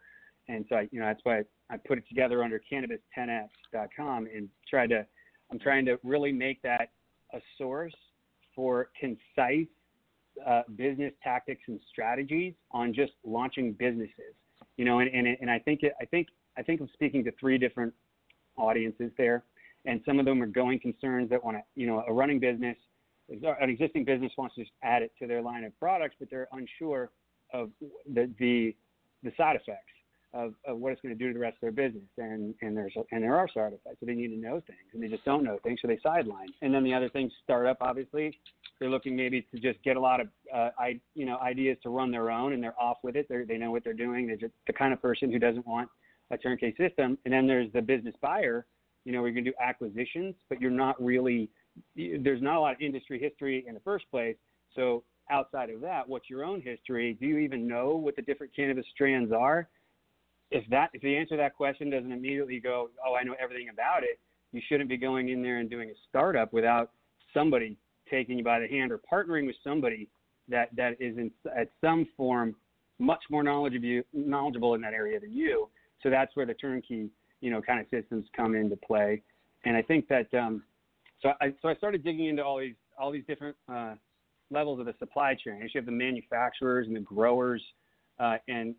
And so, that's why I put it together under Cannabis10x.com and I'm trying to really make that a source for concise business tactics and strategies on just launching businesses. You know, and I think I'm speaking to three different audiences there, and some of them are going concerns that want to, a running business, an existing business wants to just add it to their line of products, but they're unsure of the side effects of what it's going to do to the rest of their business, and there are side effects, so they need to know things, and they just don't know things, so they sideline. And then the other things, start up, obviously, they're looking maybe to just get a lot of ideas to run their own, and they're off with it. They know what they're doing. They're just the kind of person who doesn't want a turnkey system. And then there's the business buyer, where you can do acquisitions, but you're not really, there's not a lot of industry history in the first place. So outside of that, what's your own history? Do you even know what the different cannabis strands are? If the answer to that question doesn't immediately go, oh, I know everything about it, you shouldn't be going in there and doing a startup without somebody taking you by the hand or partnering with somebody that is at some form much more knowledgeable in that area than you. So that's where the turnkey, kind of systems come into play. And I think that so I started digging into all these different levels of the supply chain. You have the manufacturers and the growers and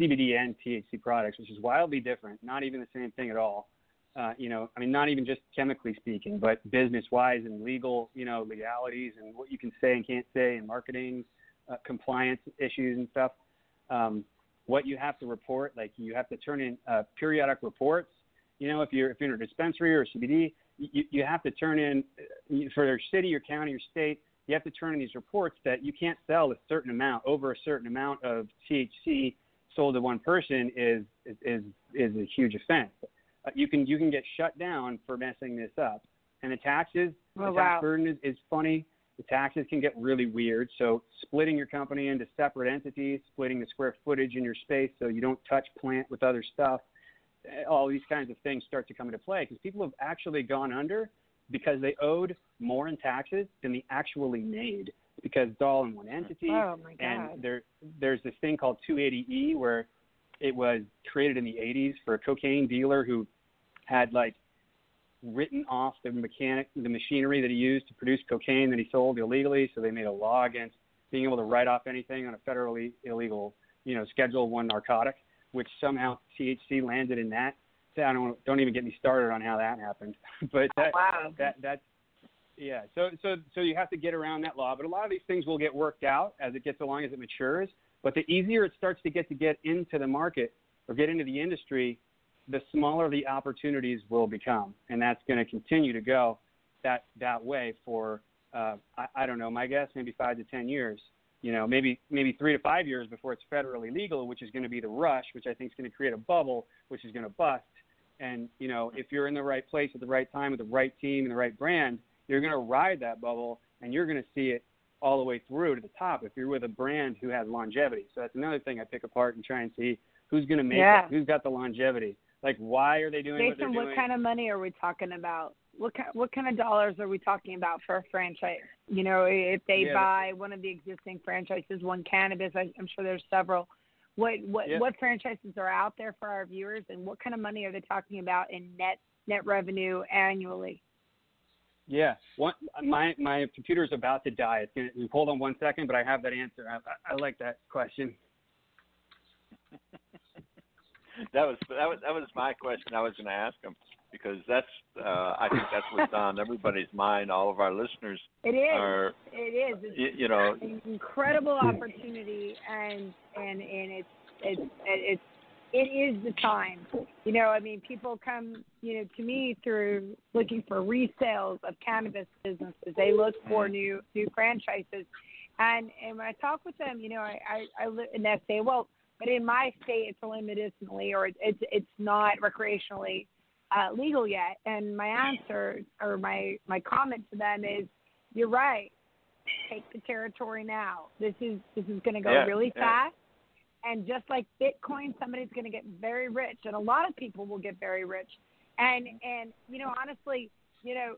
CBD and THC products, which is wildly different, not even the same thing at all. I mean, not even just chemically speaking, but business-wise and legal, legalities and what you can say and can't say and marketing, compliance issues and stuff. What you have to report, like you have to turn in periodic reports. If you're in a dispensary or a CBD, you have to turn in for your city, your county, your state. You have to turn in these reports that you can't sell over a certain amount of THC sold to one person is a huge offense. You can get shut down for messing this up. And the taxes, tax burden is funny. The taxes can get really weird. So splitting your company into separate entities, splitting the square footage in your space so you don't touch plant with other stuff, all these kinds of things start to come into play because people have actually gone under because they owed more in taxes than they actually made because it's all in one entity. Oh, my God. And there's this thing called 280E where it was created in the 80s for a cocaine dealer who had written off the machinery that he used to produce cocaine that he sold illegally. So they made a law against being able to write off anything on a federally illegal, Schedule I narcotic, which somehow THC landed in that. So I don't even get me started on how that happened. But that's So you have to get around that law. But a lot of these things will get worked out as it gets along, as it matures. But the easier it starts to get into the market or get into the industry, the smaller the opportunities will become. And that's going to continue to go that way for, I don't know, my guess, maybe 5 to 10 years, you know, maybe 3 to 5 years before it's federally legal, which is going to be the rush, which I think is going to create a bubble, which is going to bust. And, you know, if you're in the right place at the right time with the right team and the right brand, you're going to ride that bubble and you're going to see it all the way through to the top if you're with a brand who has longevity. So that's another thing I pick apart and try and see who's going to make it, who's got the longevity. Like, why are they doing Jason, what they're doing? Jason, what kind of money are we talking about? What kind of dollars are we talking about for a franchise? You know, if they buy one of the existing franchises, One Cannabis, I'm sure there's several. What franchises are out there for our viewers, and what kind of money are they talking about in net revenue annually? Yeah, my computer is about to die. It's gonna, hold on 1 second, but I have that answer. I like that question. That was my question. I was going to ask him because that's I think that's what's on everybody's mind. All of our listeners. It is. It is. It's, you know, an incredible opportunity, and it is the time. You know, I mean, people come, you know, to me through looking for resales of cannabis businesses. They look for new franchises, and when I talk with them, you know, and they say, well, but in my state, it's only medicinally, or it's not recreationally legal yet. And my answer, or my comment to them is, you're right. Take the territory now. This is going to go really fast. And just like Bitcoin, somebody's going to get very rich, and a lot of people will get very rich. And you know, honestly, you know,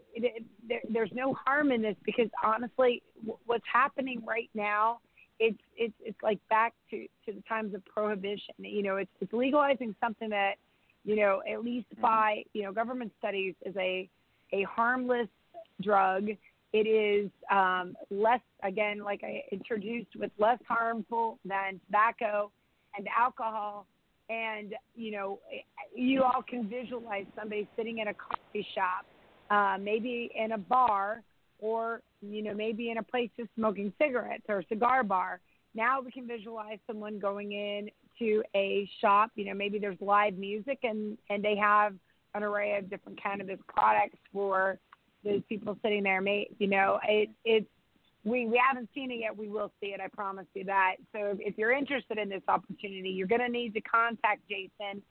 there's no harm in this because honestly, what's happening right now. It's like back to the times of prohibition. You know, it's legalizing something that, you know, at least by, you know, government studies is a harmless drug. It is less, again, like I introduced, with less harmful than tobacco and alcohol. And, you know, you all can visualize somebody sitting in a coffee shop, maybe in a bar, or, you know, maybe in a place just smoking cigarettes or a cigar bar. Now we can visualize someone going in to a shop, you know, maybe there's live music and they have an array of different cannabis products for those people sitting there. You know, we haven't seen it yet. We will see it. I promise you that. So if you're interested in this opportunity, you're going to need to contact Jason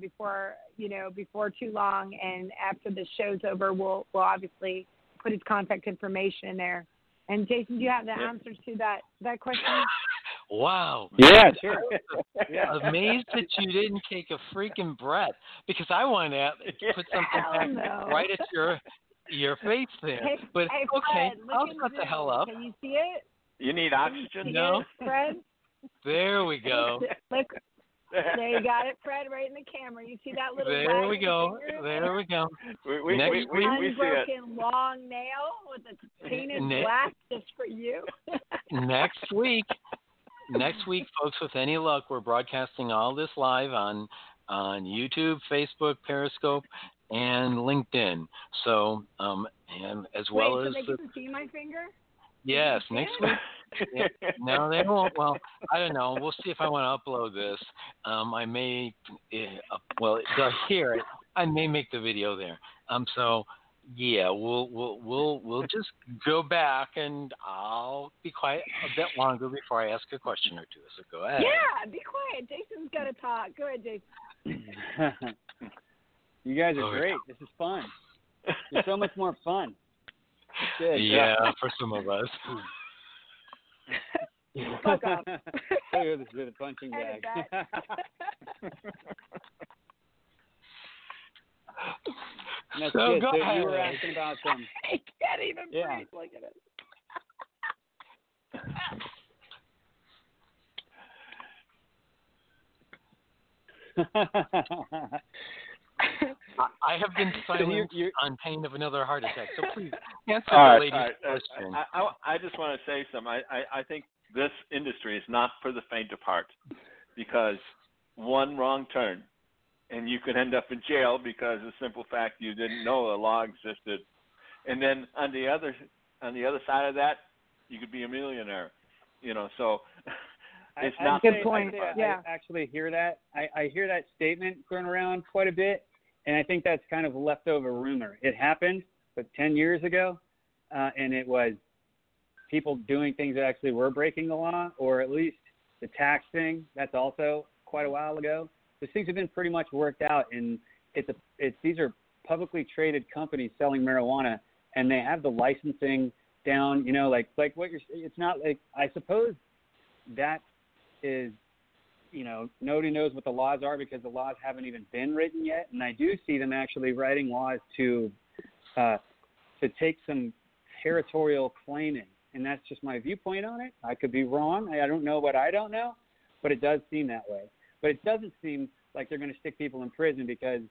before too long. And after the show's over, we'll obviously put his contact information in there. And Jason, do you have the answers to that question? Wow. Yeah, sure. I'm amazed that you didn't take a freaking breath because I want to put something right at your face there. Hey, but hey, okay, Fred, I'll shut the hell up. Can you see it? You need oxygen? No. Fred? There we go. Look, there you got it, Fred, right in the camera. You see that little There we go. We see it. Unbroken long nail with a painted black just for you. Next week, folks, with any luck, we're broadcasting all this live on YouTube, Facebook, Periscope, and LinkedIn. So, and as well as... Wait, so they can see my finger? Yes, next week. Yeah. No, they won't. Well, I don't know. We'll see if I want to upload this. They'll hear it. I may make the video there. So yeah, we'll just go back, and I'll be quiet a bit longer before I ask a question or two. So go ahead. Yeah, be quiet. Jason's got to talk. Go ahead, Jason. You guys are great. This is fun. It's so much more fun. Good. Yeah, for some of us. Fuck off. This is a punching bag. So go ahead. You were asking about them. I can't even breathe. Look at it. I have been silent on pain of another heart attack, so please answer the lady's question. I just want to say something. I think this industry is not for the faint of heart because one wrong turn and you could end up in jail because of the simple fact you didn't know a law existed. And then on the other side of that, you could be a millionaire. You know, so It's not good point. I actually hear that. I hear that statement going around quite a bit, and I think that's kind of leftover rumor. It happened, but 10 years ago, and it was people doing things that actually were breaking the law, or at least the tax thing. That's also quite a while ago. These things have been pretty much worked out, and these are publicly traded companies selling marijuana, and they have the licensing down. You know, like what you're. It's not like I suppose that is, you know, nobody knows what the laws are because the laws haven't even been written yet. And I do see them actually writing laws to take some territorial claiming. And that's just my viewpoint on it. I could be wrong. I don't know what I don't know, but it does seem that way. But it doesn't seem like they're going to stick people in prison because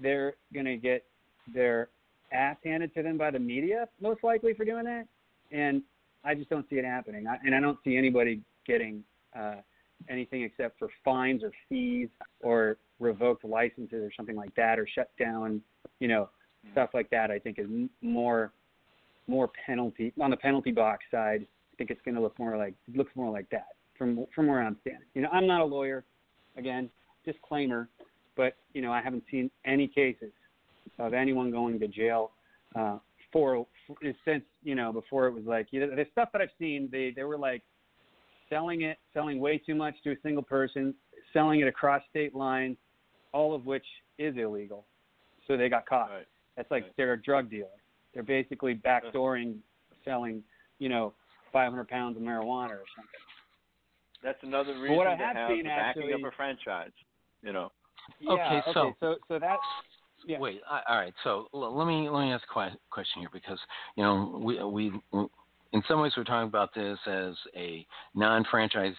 they're going to get their ass handed to them by the media, most likely, for doing that. And I just don't see it happening. And I don't see anybody getting anything except for fines or fees or revoked licenses or something like that, or shut down, you know, stuff like that. I think is more penalty on the penalty box side. I think it's going to look more like that from where I'm standing. You know, I'm not a lawyer, again, disclaimer, but you know, I haven't seen any cases of anyone going to jail since, you know, before it was like, you know, the stuff that I've seen, they were like, selling way too much to a single person, selling it across state lines, all of which is illegal. So they got caught. Right. That's like they're a drug dealer. They're basically backdooring selling, you know, 500 pounds of marijuana or something. That's another reason to have the backing up a franchise, you know. Yeah, okay, so that. Yeah. Wait, all right. So let me ask a question here, because you know we in some ways, we're talking about this as a non-franchise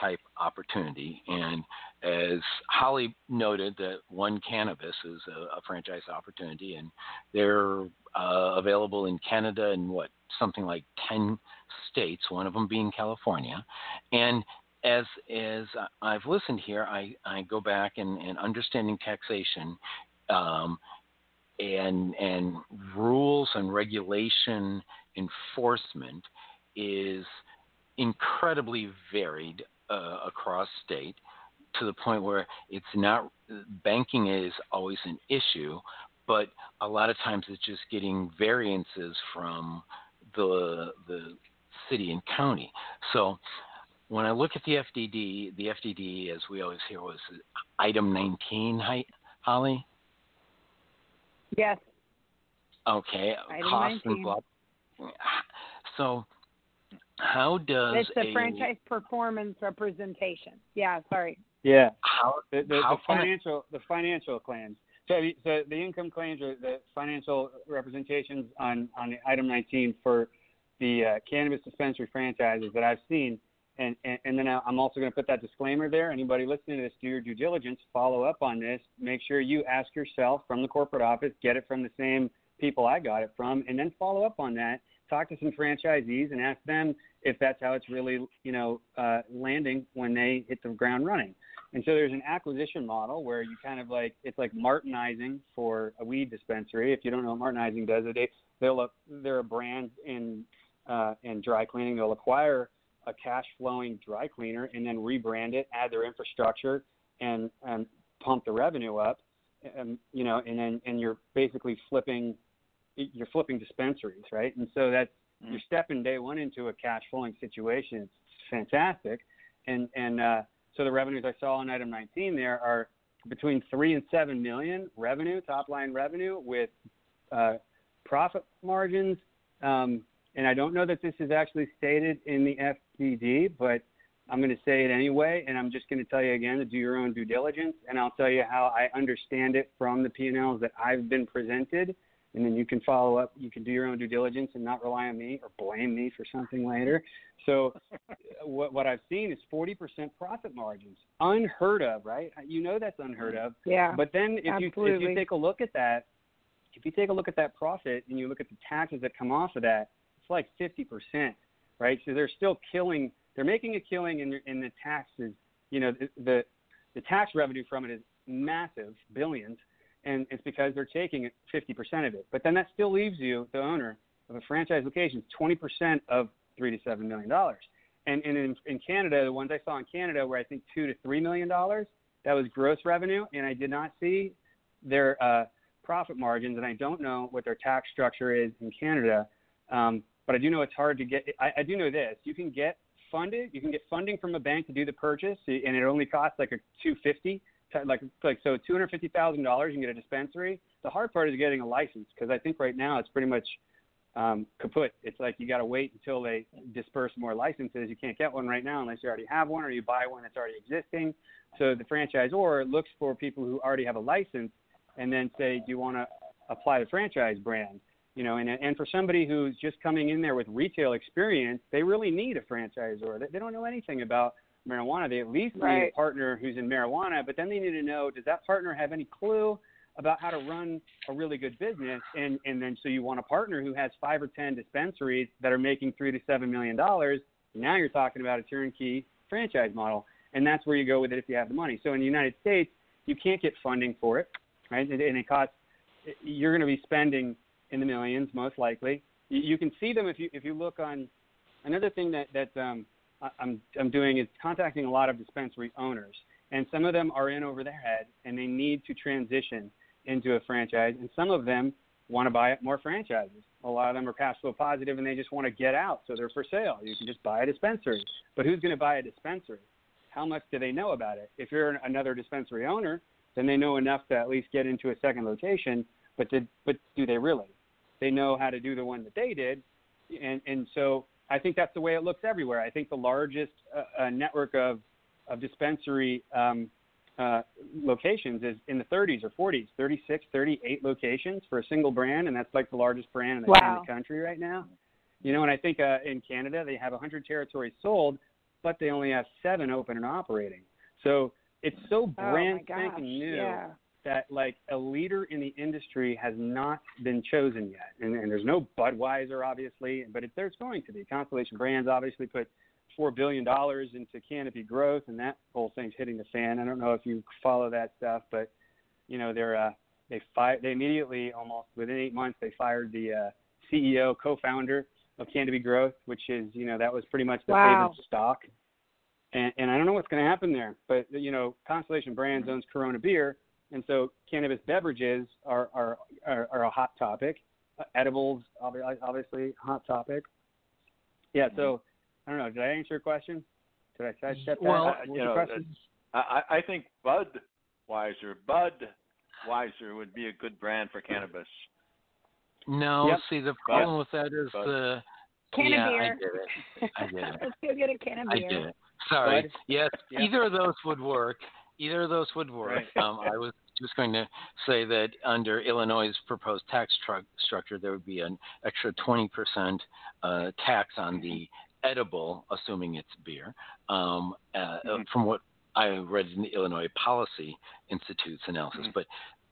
type opportunity. And as Holly noted, that One Cannabis is a franchise opportunity, and they're available in Canada and something like 10 states, one of them being California. And as I've listened here, I go back and understanding taxation and rules and regulation enforcement is incredibly varied across state, to the point where it's not banking is always an issue, but a lot of times it's just getting variances from the city and county. So when I look at the FDD, as we always hear, was item 19, Holly? Yes. Okay. Item cost 19. And blah. So how does it's a franchise performance representation? Yeah, sorry. Yeah. The financial claims. So the income claims are the financial representations on the item 19 for the cannabis dispensary franchises that I've seen. And then I'm also going to put that disclaimer there. Anybody listening to this, do your due diligence, follow up on this, make sure you ask yourself from the corporate office, get it from the same people I got it from, and then follow up on that. Talk to some franchisees and ask them if that's how it's really, you know, landing when they hit the ground running. And so there's an acquisition model where you kind of like, it's like Martinizing for a weed dispensary. If you don't know what Martinizing does, they're a brand in dry cleaning. They'll acquire a cash flowing dry cleaner and then rebrand it, add their infrastructure, and pump the revenue up. And, you know, and then you're basically flipping dispensaries, right? And so that's you're stepping day one into a cash flowing situation. It's fantastic. And so the revenues I saw in item 19 there are between $3 and $7 million revenue, top line revenue, with profit margins. And I don't know that this is actually stated in the FDD, but I'm going to say it anyway. And I'm just going to tell you again to do your own due diligence. And I'll tell you how I understand it from the P&Ls that I've been presented. And then you can follow up. You can do your own due diligence and not rely on me or blame me for something later. So what I've seen is 40% profit margins. Unheard of, right? You know that's unheard of. Yeah, but then if you take a look at that, if you take a look at that profit and you look at the taxes that come off of that, it's like 50%, right? So they're still killing. They're making a killing in the taxes. You know, the tax revenue from it is massive, billions. And it's because they're taking 50% of it. But then that still leaves you, the owner of a franchise location, 20% of $3 to $7 million. And in Canada, the ones I saw in Canada were, I think, $2 to $3 million. That was gross revenue, and I did not see their profit margins, and I don't know what their tax structure is in Canada. But I do know it's hard to get – I do know this. You can get funded. You can get funding from a bank to do the purchase, and it only costs like a $250. So $250,000, you can get a dispensary. The hard part is getting a license, because I think right now it's pretty much kaput. It's like you got to wait until they disperse more licenses. You can't get one right now unless you already have one, or you buy one that's already existing. So the franchisor looks for people who already have a license and then say, do you want to apply the franchise brand? You know, and for somebody who's just coming in there with retail experience, they really need a franchisor. They don't know anything about marijuana. They at least need a partner who's in marijuana, but then they need to know, does that partner have any clue about how to run a really good business? And then so you want a partner who has 5 or 10 dispensaries that are making $3 to $7 million. Now you're talking about a turnkey franchise model, and that's where you go with it if you have the money. So in the United States, you can't get funding for it, right? And it costs. You're going to be spending in the millions most likely. You can see them if you look on. Another thing that I'm doing is contacting a lot of dispensary owners, and some of them are in over their head, and they need to transition into a franchise, and some of them want to buy up more franchises. A lot of them are cash flow positive, and they just want to get out, so they're for sale. You can just buy a dispensary. But who's going to buy a dispensary? How much do they know about it? If you're another dispensary owner, then they know enough to at least get into a second location, but do they really? They know how to do the one that they did, and so I think that's the way it looks everywhere. I think the largest network of dispensary locations is in the 30s or 40s, 36, 38 locations for a single brand, and that's like the largest brand in the country right now. You know, and I think in Canada they have 100 territories sold, but they only have 7 open and operating. So it's so brand spanking new that like a leader in the industry has not been chosen yet, and there's no Budweiser obviously, but there's going to be. Constellation Brands obviously put $4 billion into Canopy Growth, and that whole thing's hitting the fan. I don't know if you follow that stuff, but you know they immediately, almost within 8 months, they fired the CEO, co-founder of Canopy Growth, which is, you know, that was pretty much the favorite stock. And I don't know what's going to happen there, but you know, Constellation Brands owns Corona Beer, and so cannabis beverages are a hot topic. Edibles, obviously, hot topic. Yeah, so. I don't know. Did I answer your question? Did I sidestep that? Well, I think Budweiser would be a good brand for cannabis. No, see, the problem with that is the can of beer. I get it. Let's go get a can of beer. I get it. Sorry. Bud? Yes, either of those would work. Right. I was just going to say that under Illinois' proposed tax structure, there would be an extra 20% tax on the edible, assuming it's beer, from what I read in the Illinois Policy Institute's analysis. But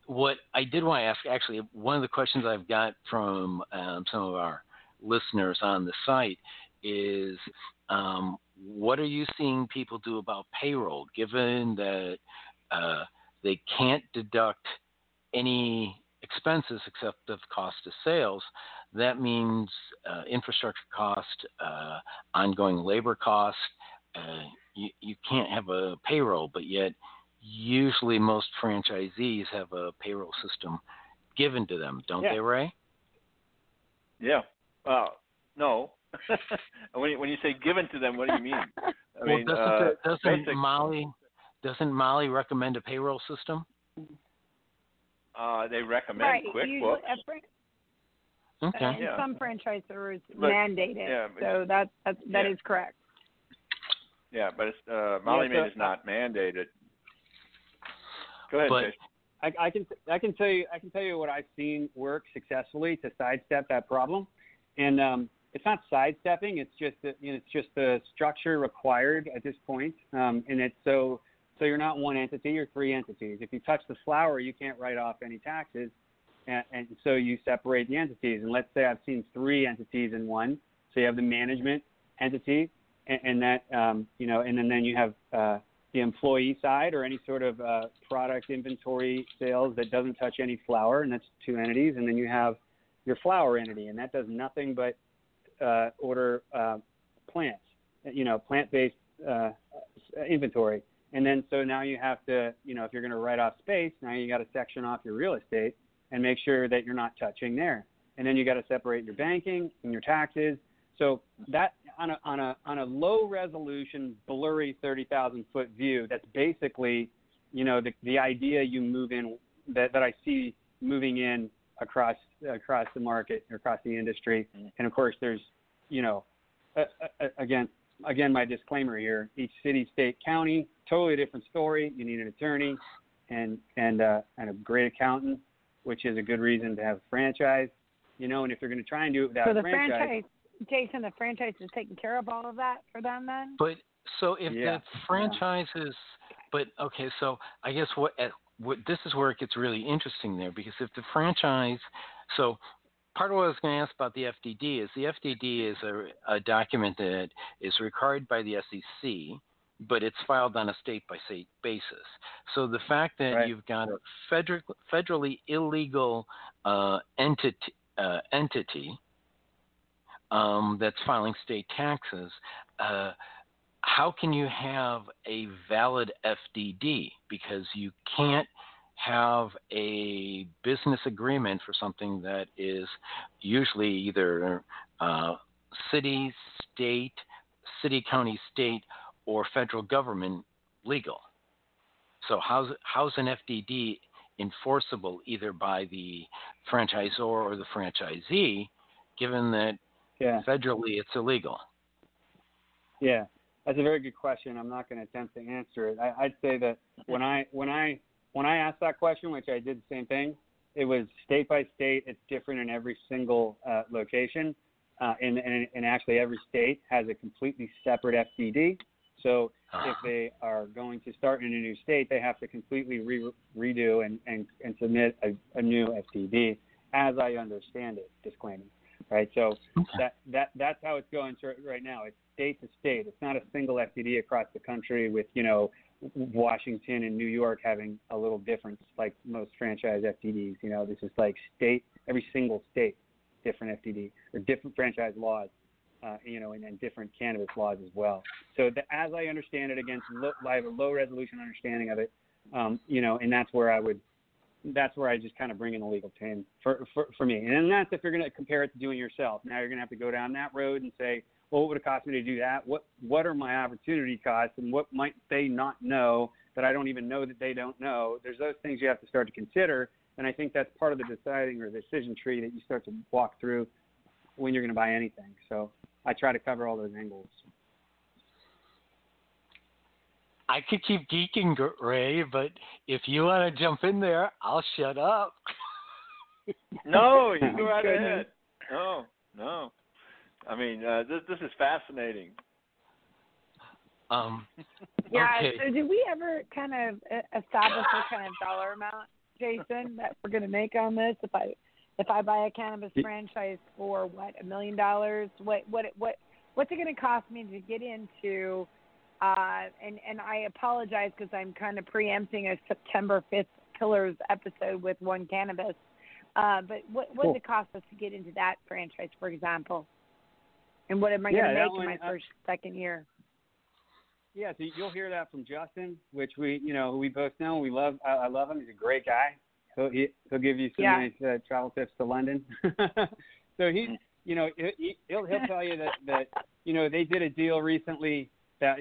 what I did want to ask, actually, one of the questions I've got from some of our listeners on the site is, what are you seeing people do about payroll, given that they can't deduct any expenses except the cost of sales? That means infrastructure cost, ongoing labor cost. You can't have a payroll, but yet usually most franchisees have a payroll system given to them, don't they, Ray? Yeah. No. When you say given to them, what do you mean? Doesn't Molly recommend a payroll system? They recommend QuickBooks. Okay. And some franchisors mandate it, so that is correct. Yeah, but Molly Maid is not mandated. Go ahead, Jason. I can tell you what I've seen work successfully to sidestep that problem, and it's not sidestepping. It's just the structure required at this point, and it's so you're not one entity. You're three entities. If you touch the flower, you can't write off any taxes. And so you separate the entities. And let's say I've seen 3 entities in one. So you have the management entity, and that and then you have the employee side, or any sort of product inventory sales that doesn't touch any flower, and that's 2 entities. And then you have your flower entity, and that does nothing but order plants. you know, plant-based inventory. And then so now you have to, you know, if you're going to write off space, now you got to section off your real estate and make sure that you're not touching there. And then you got to separate your banking and your taxes. So that on a low resolution, blurry 30,000-foot view, that's basically, you know, the idea you move in that I see moving in across the market, across the industry. And of course, there's, you know, again, my disclaimer here: each city, state, county, totally different story. You need an attorney and a great accountant, which is a good reason to have a franchise. You know, and if you're going to try and do it without a franchise. Jason, the franchise is taking care of all of that for them then? But so if the franchise is – but, okay, so I guess what this is where it gets really interesting there, because if the franchise – so part of what I was going to ask about the FDD is the FDD is a document that is required by the SEC, but it's filed on a state-by-state basis. So the fact that you've got a federally illegal entity – that's filing state taxes, how can you have a valid FDD? Because you can't have a business agreement for something that is usually either city, state, city, county, state, or federal government legal. So how's an FDD enforceable either by the franchisor or the franchisee, given that federally, it's illegal. Yeah, that's a very good question. I'm not going to attempt to answer it. I'd say that when I asked that question, which I did the same thing, it was state by state. It's different in every single location, and actually every state has a completely separate FDD. So if they are going to start in a new state, they have to completely redo and submit a new FDD, as I understand it. Disclaimer. Right, so that's how it's going right now. It's state to state. It's not a single FDD across the country with, you know, Washington and New York having a little difference like most franchise FDDs. You know, this is like state, every single state, different FDD or different franchise laws, you know, and different cannabis laws as well. So as I understand it, I have a low resolution understanding of it, you know, and that's where I would. That's where I just kind of bring in the legal team for me. And then that's if you're going to compare it to doing yourself. Now you're going to have to go down that road and say, well, what would it cost me to do that? What are my opportunity costs, and what might they not know that I don't even know that they don't know? There's those things you have to start to consider, and I think that's part of the deciding or decision tree that you start to walk through when you're going to buy anything. So I try to cover all those angles. I could keep geeking, Ray, but if you want to jump in there, I'll shut up. No, you go right ahead. No. I mean, this is fascinating. Okay. So did we ever kind of establish a kind of dollar amount, Jason, that we're going to make on this? If I buy a cannabis franchise for, what, $1 million? What's it going to cost me to get into... And I apologize because I'm kind of preempting a September 5th Pillars episode with One Cannabis. But what did it cost us to get into that franchise, for example? And what am I going to make in my second year? Yeah, so you'll hear that from Justin, which we both know. We love. I love him. He's a great guy. He'll give you some nice travel tips to London. So he'll tell you that you know, they did a deal recently. That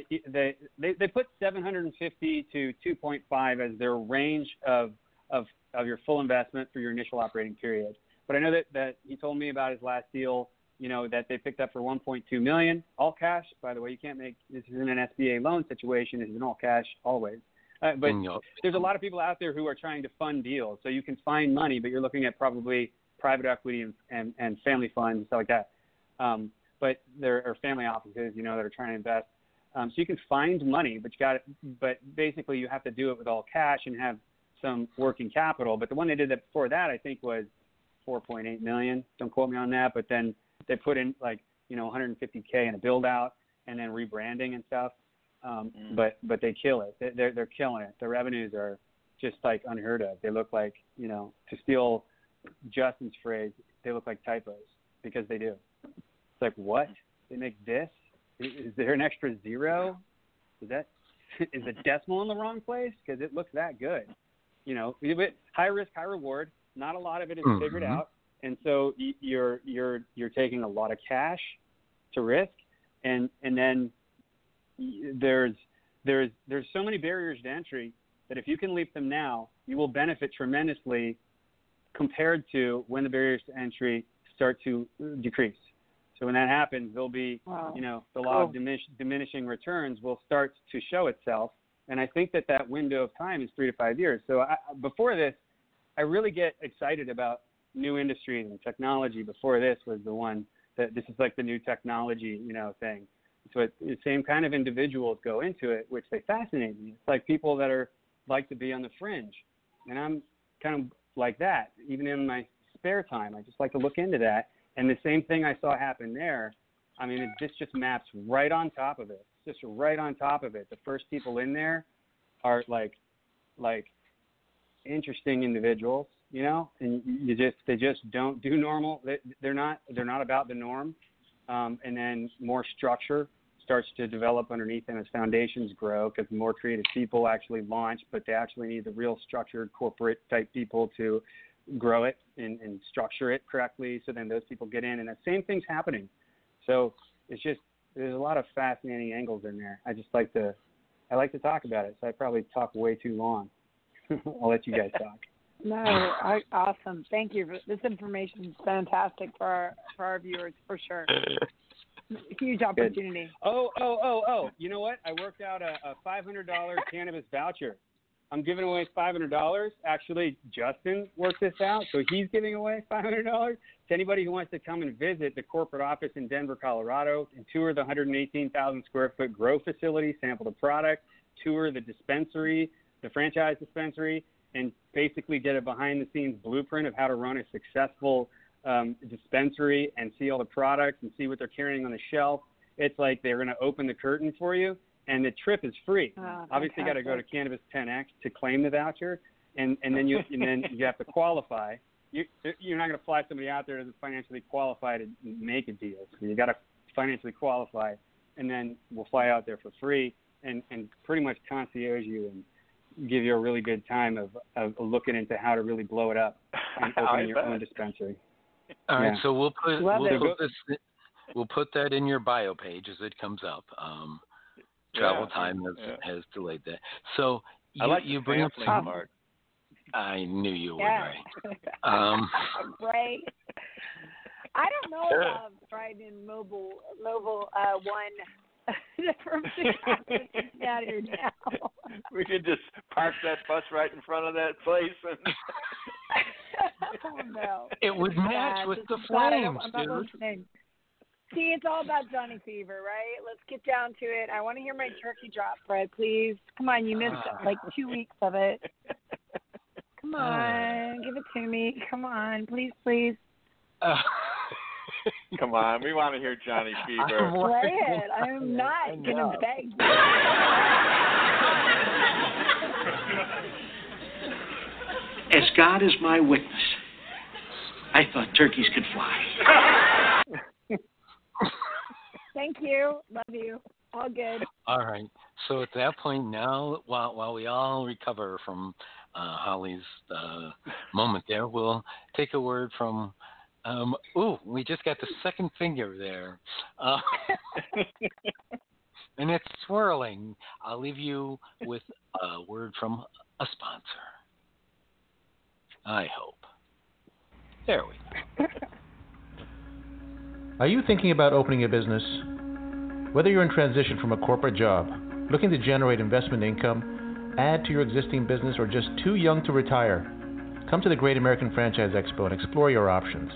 they put 750 to 2.5 as their range of your full investment for your initial operating period. But I know that he told me about his last deal, you know, that they picked up for 1.2 million, all cash. By the way, you can't make this isn't an SBA loan situation. This is an all cash always. But there's a lot of people out there who are trying to fund deals. So you can find money, but you're looking at probably private equity and family funds and stuff like that. But there are family offices, you know, that are trying to invest. So you can find money, but basically you have to do it with all cash and have some working capital. But the one they did that before that, I think, was 4.8 million. Don't quote me on that. But then they put in like, you know, 150K in a build out and then rebranding and stuff. But they kill it. They're killing it. The revenues are just like unheard of. They look like, you know, to steal Justin's phrase, they look like typos because they do. It's like, what? They make this? Is there an extra zero? Is the decimal in the wrong place? Because it looks that good. You know, high risk, high reward. Not a lot of it is figured out, and so you're taking a lot of cash to risk, and then there's so many barriers to entry that if you can leap them now, you will benefit tremendously compared to when the barriers to entry start to decrease. So when that happens, there'll be, the law of diminishing returns will start to show itself. And I think that window of time is 3 to 5 years. So before this, I really get excited about new industries and technology. Before this was the one that this is like the new technology, thing. So the same kind of individuals go into it, which they fascinate me. It's like people that like to be on the fringe. And I'm kind of like that. Even in my spare time, I just like to look into that. And the same thing I saw happen there, I mean, this just maps right on top of it. Just right on top of it. The first people in there are like interesting individuals, and they just don't do normal. They're not about the norm. And then more structure starts to develop underneath them as foundations grow, because more creative people actually launch, but they actually need the real structured corporate type people to grow it and structure it correctly. So then those people get in, and that same thing's happening. So it's just, there's a lot of fascinating angles in there. I like to talk about it. So I probably talk way too long. I'll let you guys talk. No, awesome. Thank you. This information is fantastic for our viewers, for sure. Huge opportunity. Good. Oh. You know what? I worked out a $500 cannabis voucher. I'm giving away $500. Actually, Justin worked this out, so he's giving away $500 to anybody who wants to come and visit the corporate office in Denver, Colorado, and tour the 118,000 square foot grow facility, sample the product, tour the dispensary, the franchise dispensary, and basically get a behind-the-scenes blueprint of how to run a successful dispensary and see all the products and see what they're carrying on the shelf. It's like they're going to open the curtain for you. And the trip is free. Obviously, you got to go to Cannabis 10X to claim the voucher, and then you have to qualify. You're not going to fly somebody out there that doesn't financially qualify to make a deal. So you got to financially qualify, and then we'll fly out there for free and pretty much concierge you and give you a really good time of looking into how to really blow it up and open your own dispensary. All right, so we'll put that in your bio page as it comes up. Travel time has delayed that. So you bring up some art. I knew you would, right? Right. I don't know about driving mobile one from Chicago to Cincinnati now. We could just park that bus right in front of that place. Oh, no. It would match with the flames, dude. See, it's all about Johnny Fever, right? Let's get down to it. I want to hear my turkey drop, Fred, please. Come on, you missed like 2 weeks of it. Come on, give it to me. Come on, please. Come on, we want to hear Johnny Fever. Play it. I'm not going to beg you. As God is my witness, I thought turkeys could fly. Thank you. Love you. All good. All right. So at that point now, while we all recover from Holly's moment there, we'll take a word from we just got the second finger there. And it's swirling. I'll leave you with a word from a sponsor. I hope. There we go. Are you thinking about opening a business? Whether you're in transition from a corporate job, looking to generate investment income, add to your existing business, or just too young to retire, come to the Great American Franchise Expo and explore your options.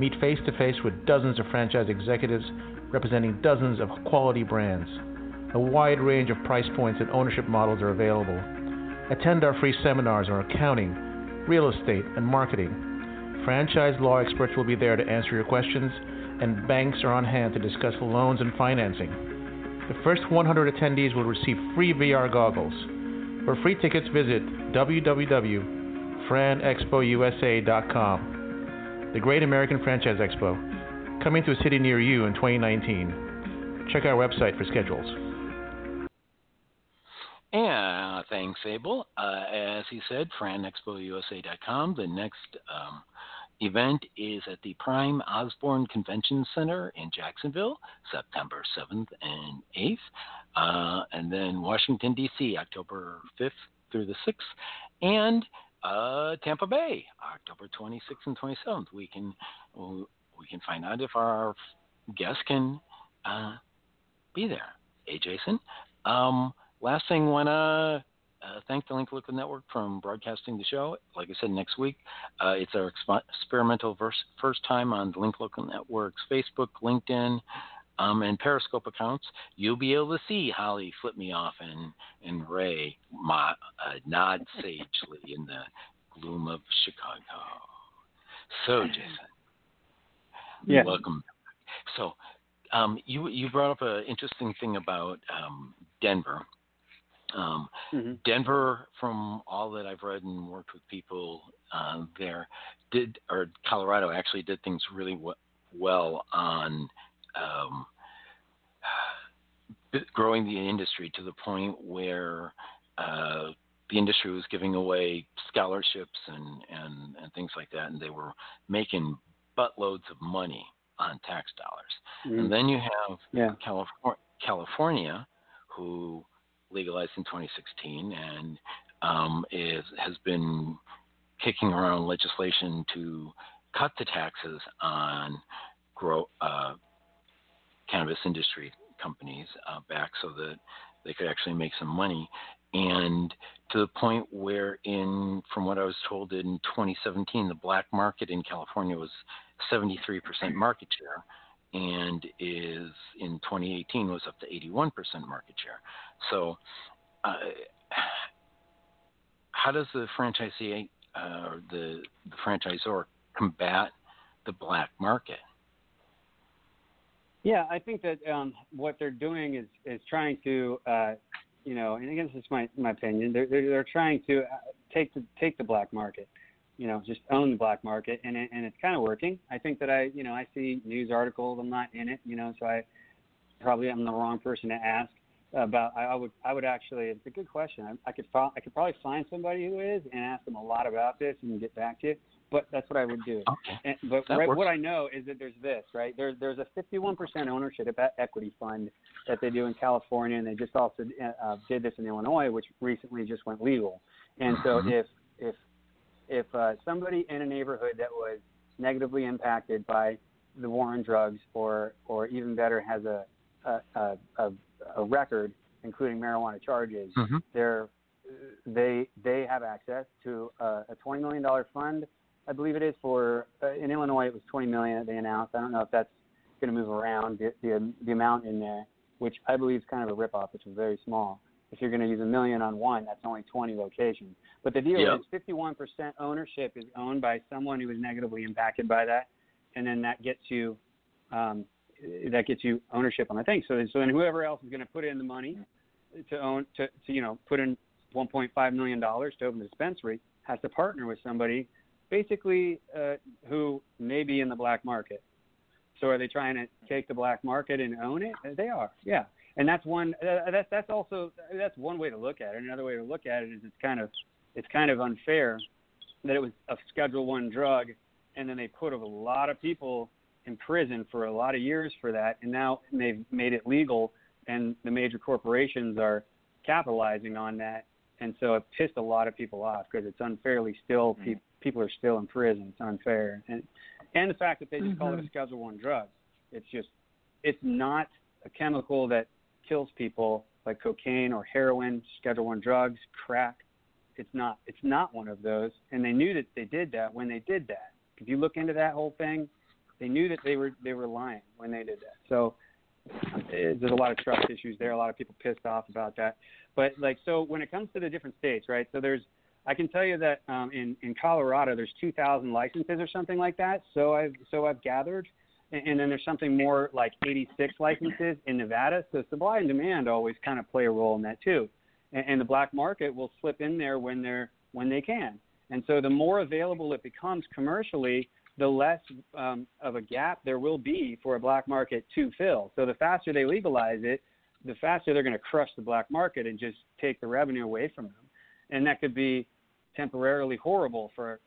Meet face-to-face with dozens of franchise executives representing dozens of quality brands. A wide range of price points and ownership models are available. Attend our free seminars on accounting, real estate, and marketing. Franchise law experts will be there to answer your questions, and banks are on hand to discuss loans and financing. The first 100 attendees will receive free VR goggles. For free tickets, visit www.franexpousa.com. The Great American Franchise Expo, coming to a city near you in 2019. Check our website for schedules. And thanks, Abel. As he said, FranExpoUSA.com. The next event is at the Prime Osborne Convention Center in Jacksonville, September 7th and 8th. And then Washington, D.C., October 5th through the 6th. And Tampa Bay, October 26th and 27th. We can find out if our guests can be there. Hey, Jason. Last thing, want to thank the Link Local Network for broadcasting the show. Like I said, next week, it's our experimental first time on the Link Local Network's Facebook, LinkedIn, and Periscope accounts. You'll be able to see Holly flip me off and Ray nod sagely in the gloom of Chicago. So, Jason. Yeah. Welcome. So, you brought up an interesting thing about Denver. Denver, from all that I've read and worked with people there, Colorado actually did things really well on growing the industry to the point where the industry was giving away scholarships and things like that, and they were making buttloads of money on tax dollars. Mm-hmm. And then you have California, who legalized in 2016 and has been kicking around legislation to cut the taxes on cannabis industry companies back so that they could actually make some money. And to the point where from what I was told in 2017, the black market in California was 73% market share, and is in 2018 was up to 81% market share. So how does the franchisee or the franchisor combat the black market? Yeah, I think that what they're doing is trying to and again, this is my opinion. They're trying to take the black market, just own the black market, and it's kind of working. I think that I see news articles. I'm not in it, so I probably am the wrong person to ask about. I would actually. It's a good question. I could probably find somebody who is and ask them a lot about this and get back to you. But that's what I would do. Okay. What I know is that there's this, right? There's a 51% ownership equity fund that they do in California, and they just also did this in Illinois, which recently just went legal. And so if somebody in a neighborhood that was negatively impacted by the war on drugs, or even better, has a record including marijuana charges, they have access to a $20 million fund. I believe it is for in Illinois. It was $20 million that they announced. I don't know if that's going to move around the amount in there, which I believe is kind of a ripoff, which is very small. If you're going to use $1 million on one, that's only 20 locations. But the deal is 51% ownership is owned by someone who was negatively impacted by that, and then that gets you ownership on the thing. So then whoever else is going to put in the money to own to put in $1.5 million to open the dispensary has to partner with somebody. Basically, who may be in the black market. So, are they trying to take the black market and own it? They are, yeah. And that's one. That's one way to look at it. Another way to look at it is it's kind of unfair that it was a Schedule I drug, and then they put a lot of people in prison for a lot of years for that, and now they've made it legal, and the major corporations are capitalizing on that, and so it pissed a lot of people off because it's unfairly still people. People are still in prison. It's unfair, and the fact that they just call it a Schedule I drug. It's not a chemical that kills people like cocaine or heroin, Schedule I drugs, crack. It's not one of those. And they knew that they did that when they did that. If you look into that whole thing, they knew that they were lying when they did that. So there's a lot of trust issues there. A lot of people pissed off about that. But so when it comes to the different states, right? So I can tell you that in Colorado, there's 2,000 licenses or something like that. So I've gathered, and then there's something more like 86 licenses in Nevada. So supply and demand always kind of play a role in that too, and the black market will slip in there when they can. And so the more available it becomes commercially, the less of a gap there will be for a black market to fill. So the faster they legalize it, the faster they're going to crush the black market and just take the revenue away from them. And that could be temporarily horrible for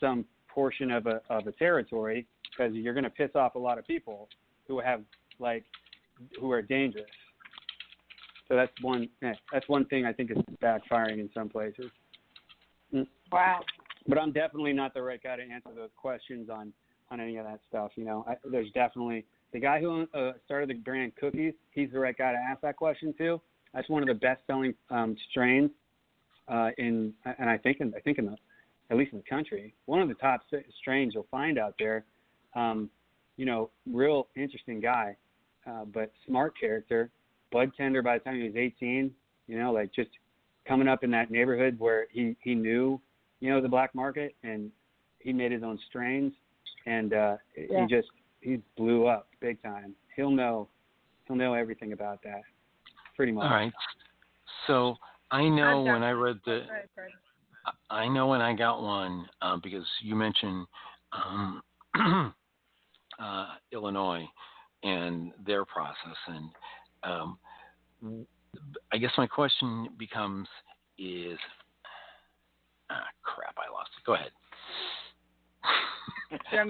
some portion of a territory, because you're going to piss off a lot of people who are dangerous. So that's one thing I think is backfiring in some places. Wow. But I'm definitely not the right guy to answer those questions on any of that stuff. You know, there's definitely the guy who started the brand Cookies. He's the right guy to ask that question to. That's one of the best-selling strains I think at least in the country, one of the top strains you'll find out there. Real interesting guy, but smart character. Bud tender by the time he was 18. Just coming up in that neighborhood where he knew, the black market, and he made his own strains, and yeah. he blew up big time. He'll know everything about that, pretty much. All right. So I know when I read I know when I got one, because you mentioned Illinois and their process, and I guess my question becomes is, crap, I lost it. Go ahead.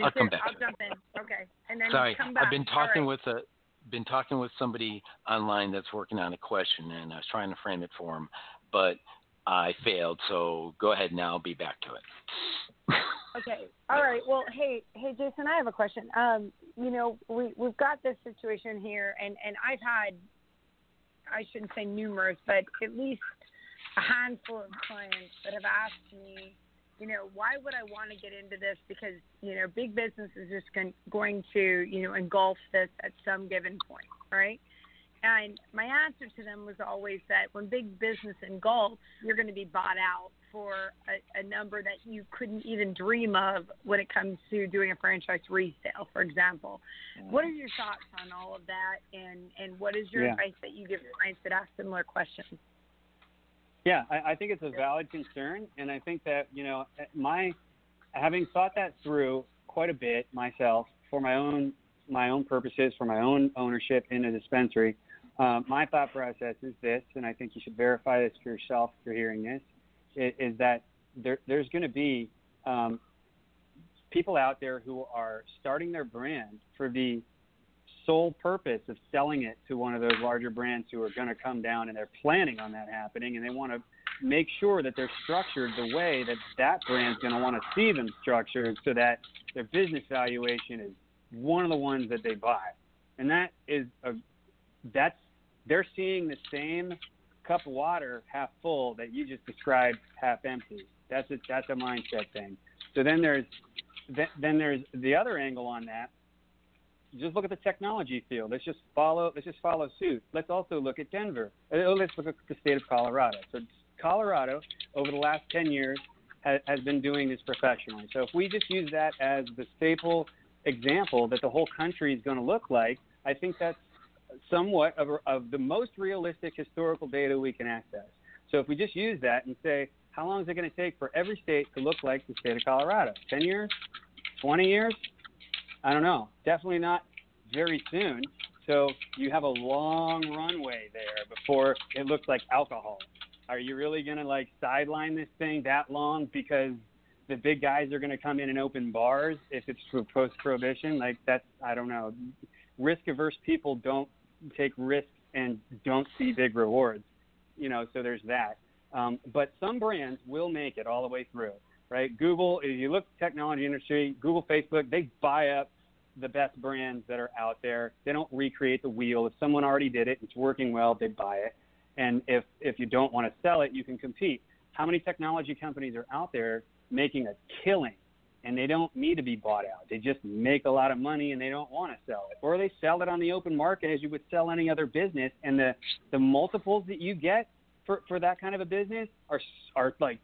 I'll come back. I'll jump in. Okay. And then sorry, come back. I've been talking with somebody online that's working on a question, and I was trying to frame it for him, but I failed. So go ahead now. I'll be back to it. Okay. All right. Well, hey, Jason, I have a question. We've got this situation here, and I've had, I shouldn't say numerous, but at least a handful of clients that have asked me, why would I want to get into this? Because, big business is just going to, engulf this at some given point, right? And my answer to them was always that when big business engulfs, you're going to be bought out for a number that you couldn't even dream of when it comes to doing a franchise resale, for example. What are your thoughts on all of that, and what is your advice that you give clients that ask similar questions? Yeah, I think it's a valid concern, and I think that, having thought that through quite a bit myself for my own purposes, for my own ownership in a dispensary, my thought process is this, and I think you should verify this for yourself if you're hearing this, is that there's going to be people out there who are starting their brand for the sole purpose of selling it to one of those larger brands who are going to come down, and they're planning on that happening, and they want to make sure that they're structured the way that that brand's going to want to see them structured, so that their business valuation is one of the ones that they buy. And they're seeing the same cup of water half full that you just described half empty. That's a mindset thing. So then there's the other angle on that. Just look at the technology field. Let's just follow suit. Let's also look at Denver. Let's look at the state of Colorado. So Colorado over the last 10 years has been doing this professionally. So if we just use that as the staple example that the whole country is going to look like, I think that's somewhat of the most realistic historical data we can access. So if we just use that and say, how long is it going to take for every state to look like the state of Colorado? 10 years? 20 years? I don't know. Definitely not very soon. So you have a long runway there before it looks like alcohol. Are you really going to sideline this thing that long because the big guys are going to come in and open bars if it's post-prohibition? I don't know. Risk-averse people don't take risks and don't see big rewards, so there's that. But some brands will make it all the way through, right? Google, if you look at the technology industry, Google, Facebook, they buy up the best brands that are out there. They don't recreate the wheel. If someone already did it, it's working well, they buy it. And if you don't want to sell it, you can compete. How many technology companies are out there making a killing, and they don't need to be bought out? They just make a lot of money, and they don't want to sell it, or they sell it on the open market as you would sell any other business. And the multiples that you get for that kind of a business are 10x.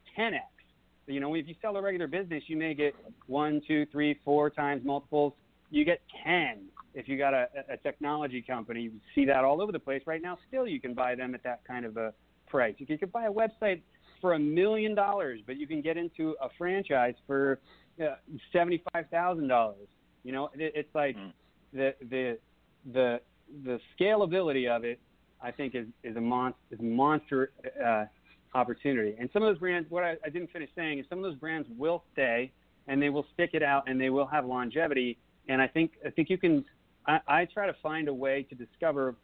If you sell a regular business, you may get 1, 2, 3, 4 times multiples. You get 10 if you got a technology company. You see that all over the place right now. Still, you can buy them at that kind of a price. You could buy a website for $1 million, but you can get into a franchise for $75,000. You know, it's like the scalability of it, I think, is a monster opportunity. And some of those brands, what I didn't finish saying is some of those brands will stay and they will stick it out and they will have longevity. And I think you can. I try to find a way to discover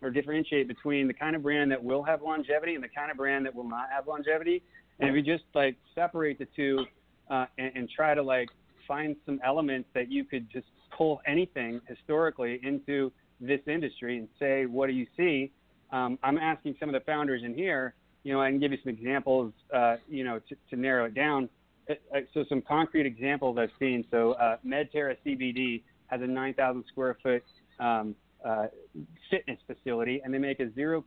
or differentiate between the kind of brand that will have longevity and the kind of brand that will not have longevity. And if you just like separate the two and try to like find some elements that you could just pull anything historically into this industry and say, what do you see? I'm asking some of the founders in here, you know, I can give you some examples, to narrow it down. So some concrete examples I've seen. So MedTerra CBD has a 9,000 square foot fitness facility, and they make a 0%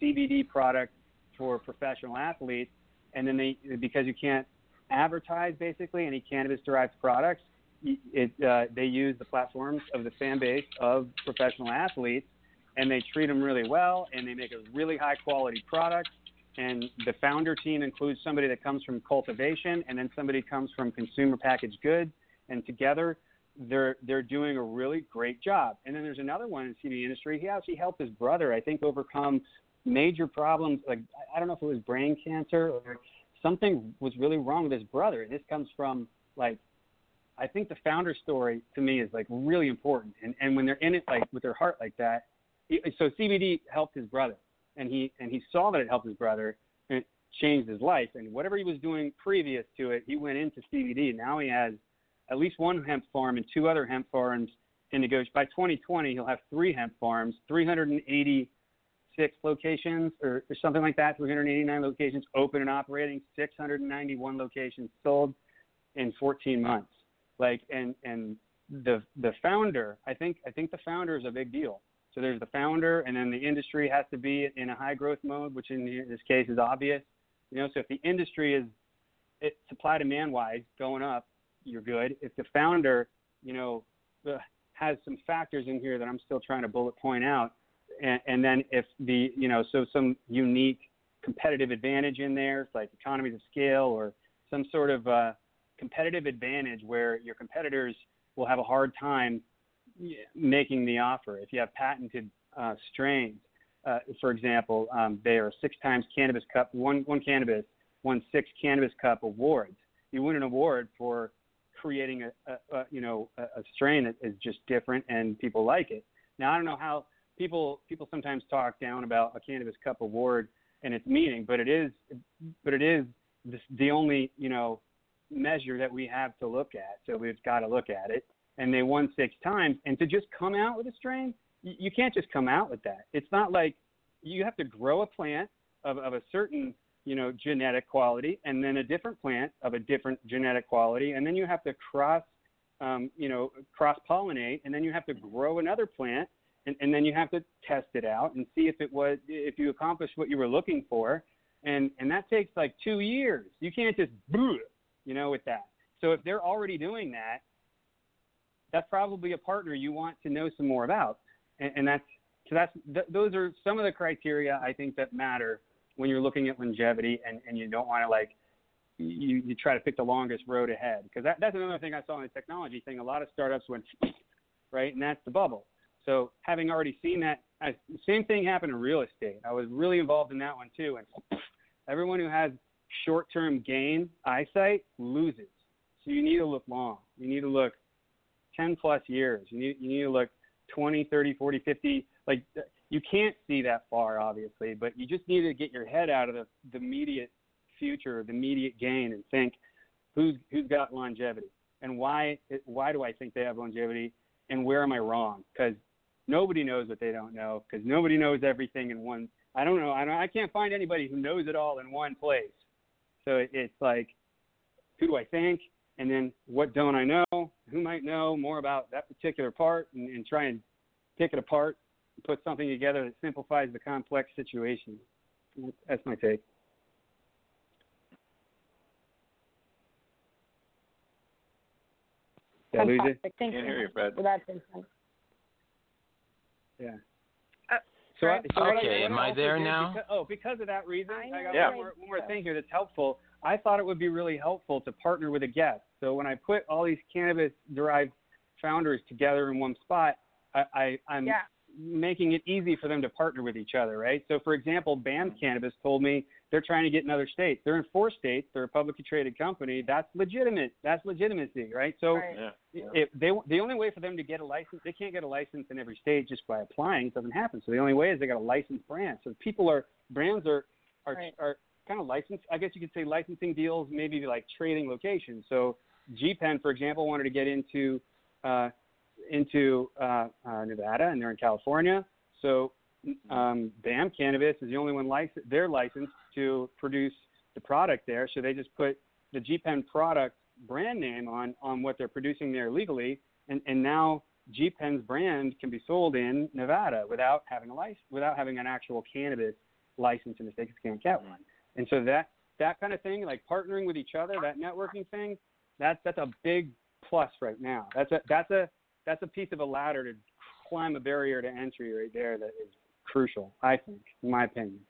CBD product for professional athletes. And then because you can't advertise basically any cannabis-derived products, they use the platforms of the fan base of professional athletes, and they treat them really well, and they make a really high-quality product. And the founder team includes somebody that comes from cultivation, and then somebody comes from consumer packaged goods, and together they're doing a really great job. And then there's another one in the CBD industry. He actually helped his brother, I think, overcome major problems. Like, I don't know if it was brain cancer or something was really wrong with his brother. And this comes from, like, I think the founder story to me is, like, really important. And when they're in it, like, with their heart like that. So CBD helped his brother. And he saw that it helped his brother, and it changed his life. And whatever he was doing previous to it, he went into CBD. And now he has at least one hemp farm and two other hemp farms in negotiation. By 2020, he'll have three hemp farms, 386 locations or something like that, 389 locations open and operating, 691 locations sold in 14 months. Like, and the founder, I think the founder is a big deal. So there's the founder, and then the industry has to be in a high growth mode, which in this case is obvious. You know, so if the industry is supply demand wise going up, you're good. If the founder, you know, has some factors in here that I'm still trying to bullet point out, and then if the, you know, so some unique competitive advantage in there, like economies of scale or some sort of competitive advantage where your competitors will have a hard time making the offer. If you have patented strains, for example, they are 6 times Cannabis Cup, one Cannabis, won 6 Cannabis Cup awards. You win an award for creating a strain that is just different and people like it. Now, I don't know how people sometimes talk down about a Cannabis Cup award and its meaning, but it is the only, you know, measure that we have to look at. So we've got to look at it. And they won 6 times. And to just come out with a strain, you can't just come out with that. It's not like you have to grow a plant of a certain, you know, genetic quality, and then a different plant of a different genetic quality. And then you have to cross-pollinate, and then you have to grow another plant, and then you have to test it out and see if you accomplished what you were looking for. And that takes like 2 years. You can't just, you know, with that. So if they're already doing that, that's probably a partner you want to know some more about. And those are some of the criteria I think that matter when you're looking at longevity, and you don't want to, like, you try to pick the longest road ahead. Because that's another thing I saw in the technology thing. A lot of startups went, right, and that's the bubble. So having already seen that, same thing happened in real estate. I was really involved in that one too. And everyone who has short-term gain eyesight loses. So you need to look long. You need to look 10 plus years. You need to look 20, 30, 40, 50. Like, you can't see that far, obviously, but you just need to get your head out of the immediate future, the immediate gain, and think who's got longevity, and why do I think they have longevity, and where am I wrong? Because nobody knows what they don't know, because nobody knows everything in one. I don't know. I can't find anybody who knows it all in one place. So it's like, who do I think? And then what don't I know? Who might know more about that particular part, and try and pick it apart and put something together that simplifies the complex situation. That's my take. Fantastic. Thank you. Can't hear you, Fred. Yeah. Am I there now? Because of that reason, I got one more thing here that's helpful. I thought it would be really helpful to partner with a guest. So when I put all these cannabis-derived founders together in one spot, I'm making it easy for them to partner with each other, right? So, for example, BAM Cannabis told me they're trying to get in other states. They're in 4 states. They're a publicly traded company. That's legitimate. That's legitimacy, right? So the only way for them to get a license, they can't get a license in every state just by applying. It doesn't happen. So the only way is they got a licensed brand. So brands are kind of licensed. I guess you could say licensing deals, maybe like trading locations. So G Pen, for example, wanted to get into Nevada, and they're in California. So BAM Cannabis is the only one they're licensed to produce the product there. So they just put the G Pen product brand name on what they're producing there legally, and now G Pen's brand can be sold in Nevada without having a license, without having an actual cannabis license in the state, because you can't get one. And so that kind of thing, like partnering with each other, that networking thing, that's a big plus right now. That's a piece of a ladder to climb a barrier to entry right there that is crucial, I think, in my opinion.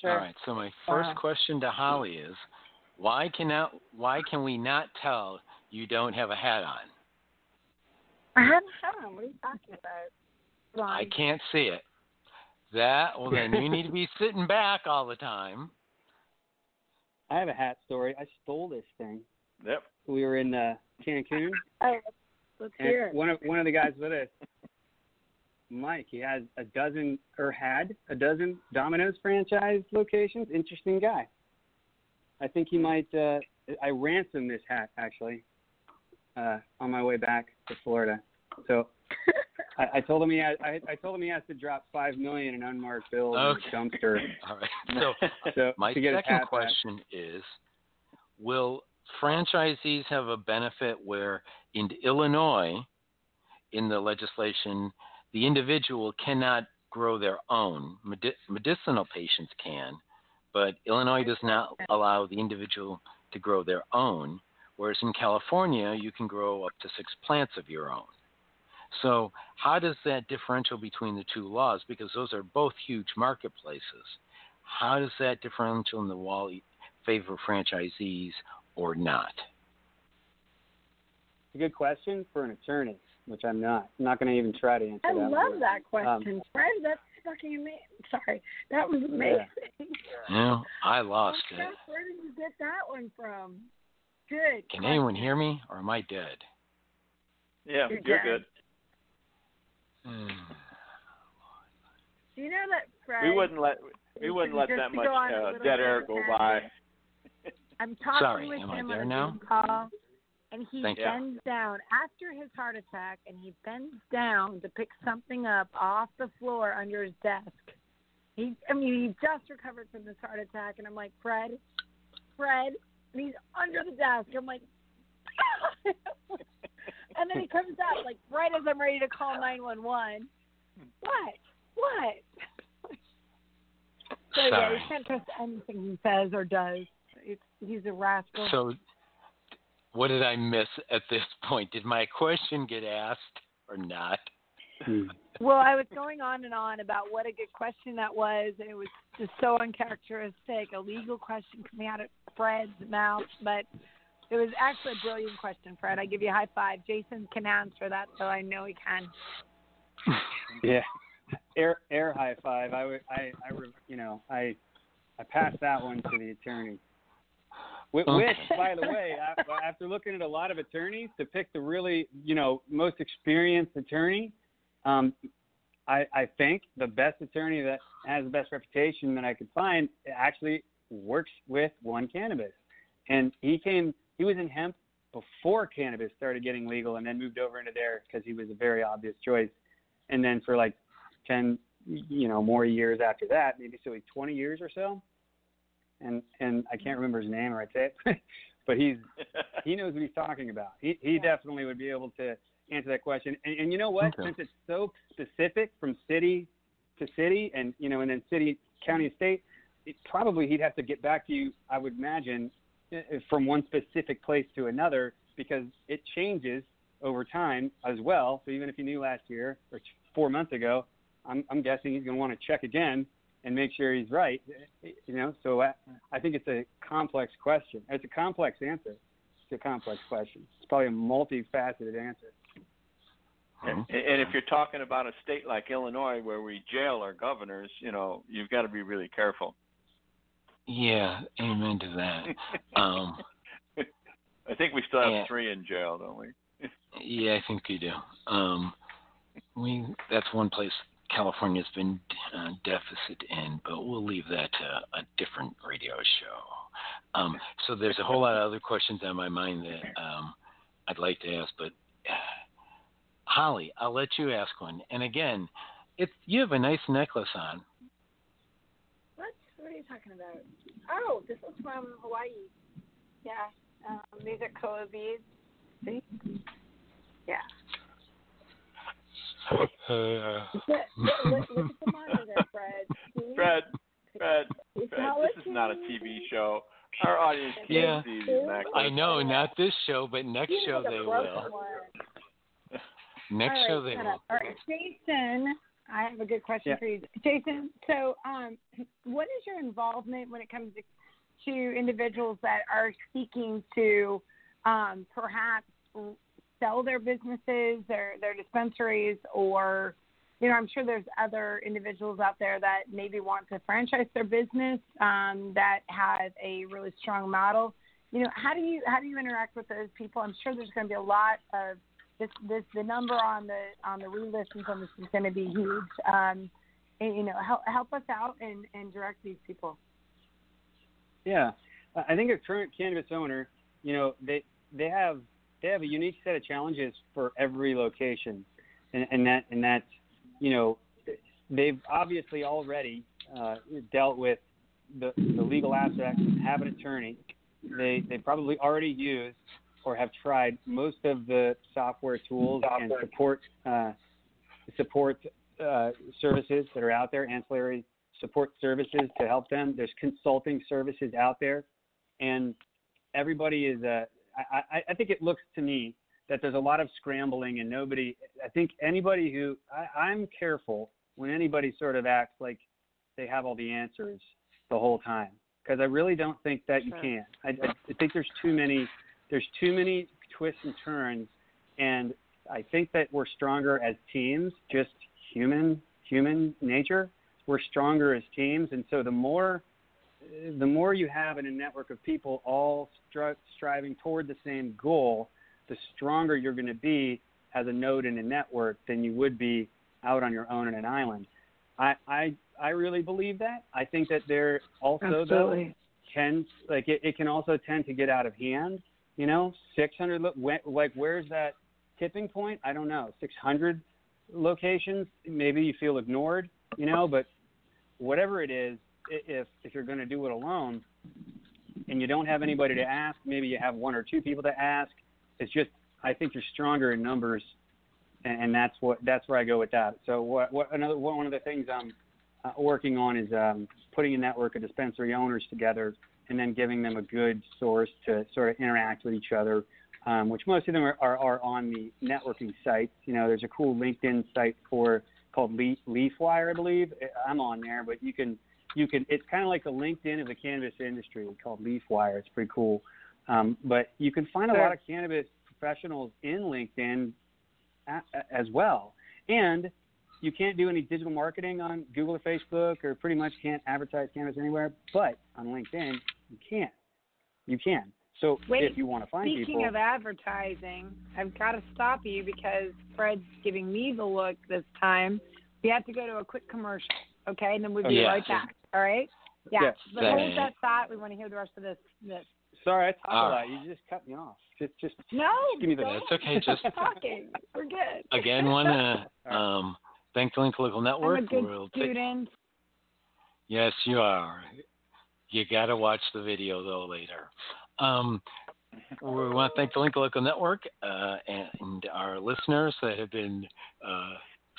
Sure. All right. So my first question to Holly is, why can we not tell you don't have a hat on? I have a hat on. What are you talking about? I can't see it. Then you need to be sitting back all the time. I have a hat story. I stole this thing. Yep. We were in Cancun. Oh, let's hear it. One of the guys with us, Mike, he has had a dozen Domino's franchise locations. Interesting guy. I think he might. I ransomed this hat actually on my way back to Florida. So I told him he has to drop $5 million in unmarked bills in a dumpster. All right. So my second question is, will franchisees have a benefit where in Illinois, in the legislation, the individual cannot grow their own. Medicinal patients can, but Illinois does not allow the individual to grow their own, whereas in California, you can grow up to 6 plants of your own. So how does that differential between the two laws, because those are both huge marketplaces, how does that differential in the law favor franchisees or not? It's a good question for an attorney, which I'm not. I'm not going to even try to answer that. I love that question, Fred. That's fucking amazing. Sorry. That was amazing. Yeah, I lost it. Where did you get that one from? Good. Can anyone hear me, or am I dead? Yeah, you're good. Do you know that, Fred? We wouldn't let that much dead air go by. I'm talking with him on a Zoom call, and he bends down after his heart attack, and he bends down to pick something up off the floor under his desk. He just recovered from this heart attack, and I'm like, Fred, and he's under the desk. I'm like, and then he comes up like right as I'm ready to call 911. What? So yeah, you can't trust anything he says or does. He's a rascal. So what did I miss at this point? Did my question get asked or not? Well, I was going on and on about what a good question that was, and it was just so uncharacteristic, a legal question coming out of Fred's mouth, but it was actually a brilliant question, Fred. I give you a high five. Jason can answer that, so I know he can. Yeah. Air high five. I passed that one to the attorney. Which, by the way, after looking at a lot of attorneys to pick the really, most experienced attorney, I think the best attorney that has the best reputation that I could find actually works with One Cannabis. And he was in hemp before cannabis started getting legal and then moved over into there because he was a very obvious choice. And then for like 10, more years after that, maybe so like 20 years or so. And I can't remember his name, or I'd say it, but he knows what he's talking about. He definitely would be able to answer that question. And you know what? Okay. Since it's so specific from city to city, and then city, county, and state, probably he'd have to get back to you, I would imagine, from one specific place to another, because it changes over time as well. So even if you knew last year or 4 months ago, I'm guessing he's going to want to check again and make sure he's right. You know, so I think it's a complex question. It's a complex answer. It's a complex question. It's probably a multifaceted answer. And if you're talking about a state like Illinois where we jail our governors, you know, you've got to be really careful. Yeah, amen to that. I think we still have three in jail, don't we? Yeah, I think we do. That's one place California's been deficit in, but we'll leave that to a different radio show. So there's a whole lot of other questions on my mind that I'd like to ask, but Holly, I'll let you ask one. And again, you have a nice necklace on. What are you talking about? Oh, this is from Hawaii. Yeah. These are koa beads. See? Yeah. Look at the monitor, Fred. See? Fred, this is not a TV show. Our audience can't see these necklaces. I know, not this show, but next show they will. Next show they will. All right, Jason, I have a good question for you. Jason, so what is your involvement when it comes to individuals that are seeking to perhaps sell their businesses, their dispensaries, or, you know, I'm sure there's other individuals out there that maybe want to franchise their business that have a really strong model. You know, how do you interact with those people? I'm sure there's going to be a lot of the number on the re-listings on this is going to be huge. And, you know, help us out and direct these people. Yeah, I think a current cannabis owner, you know, they have a unique set of challenges for every location, and that you know, they've obviously already dealt with the legal aspects, have an attorney. They probably already used or have tried most of the software tools and support services that are out there, ancillary support services to help them. There's consulting services out there, and everybody is I think it looks to me that there's a lot of scrambling, and I'm careful when anybody sort of acts like they have all the answers the whole time, because I really don't think that you can. I think there's too many twists and turns, and I think that we're stronger as teams, just human nature. We're stronger as teams, and so the more you have in a network of people all striving toward the same goal, the stronger you're going to be as a node in a network than you would be out on your own in an island. I really believe that. I think that there also it can also tend to get out of hand. You know, 600 where's that tipping point? I don't know. 600 locations, maybe you feel ignored. You know, but whatever it is, if you're going to do it alone and you don't have anybody to ask, maybe you have one or two people to ask. It's just, I think you're stronger in numbers, and that's where I go with that. So one of the things I'm working on is putting a network of dispensary owners together and then giving them a good source to sort of interact with each other, which most of them are on the networking sites. You know, there's a cool LinkedIn site called LeafWire, I believe. I'm on there, but you can. It's kind of like the LinkedIn of the cannabis industry. It's called LeafWire. It's pretty cool. But you can find a lot of cannabis professionals in LinkedIn as well. And you can't do any digital marketing on Google or Facebook, or pretty much can't advertise cannabis anywhere. But on LinkedIn, you can. You can. So if you want to find people. Speaking of advertising, I've got to stop you because Fred's giving me the look this time. We have to go to a quick commercial, okay? And then we'll be right back, all right? Yeah. But hold that thought. We want to hear the rest of this. Sorry, I talked a lot. You just cut me off. Just give me the look. That's okay. Just talking. We're good. Again, want to thank the Link Local Network. I'm a good student. Yes, you are. You got to watch the video, though, later. We want to thank the Link Local Network and our listeners that have been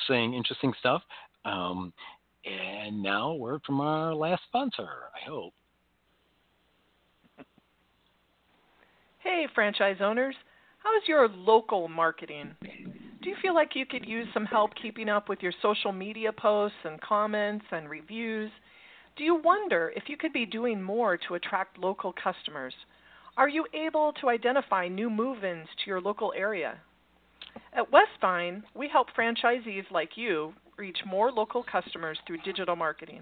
saying interesting stuff. And now, a word from our last sponsor, I hope. Hey, franchise owners. How's your local marketing? Do you feel like you could use some help keeping up with your social media posts and comments and reviews? Do you wonder if you could be doing more to attract local customers? Are you able to identify new move-ins to your local area? At WestVine, we help franchisees like you reach more local customers through digital marketing.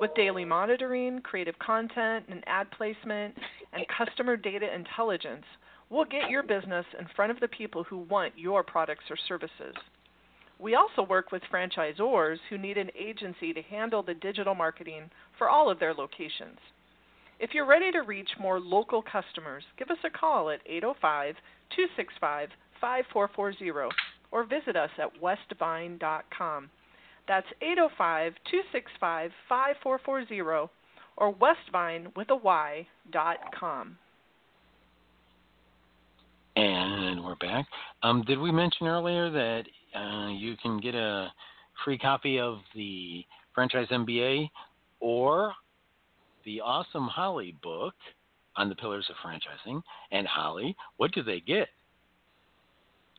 With daily monitoring, creative content, and ad placement, and customer data intelligence, we'll get your business in front of the people who want your products or services. We also work with franchisors who need an agency to handle the digital marketing for all of their locations. If you're ready to reach more local customers, give us a call at 805-265-5440 or visit us at westvine.com. That's 805-265-5440 or westvine.com. And we're back. Did we mention earlier that you can get a free copy of the Franchise MBA or the awesome Holly book on the Pillars of Franchising? And Holly, what do they get?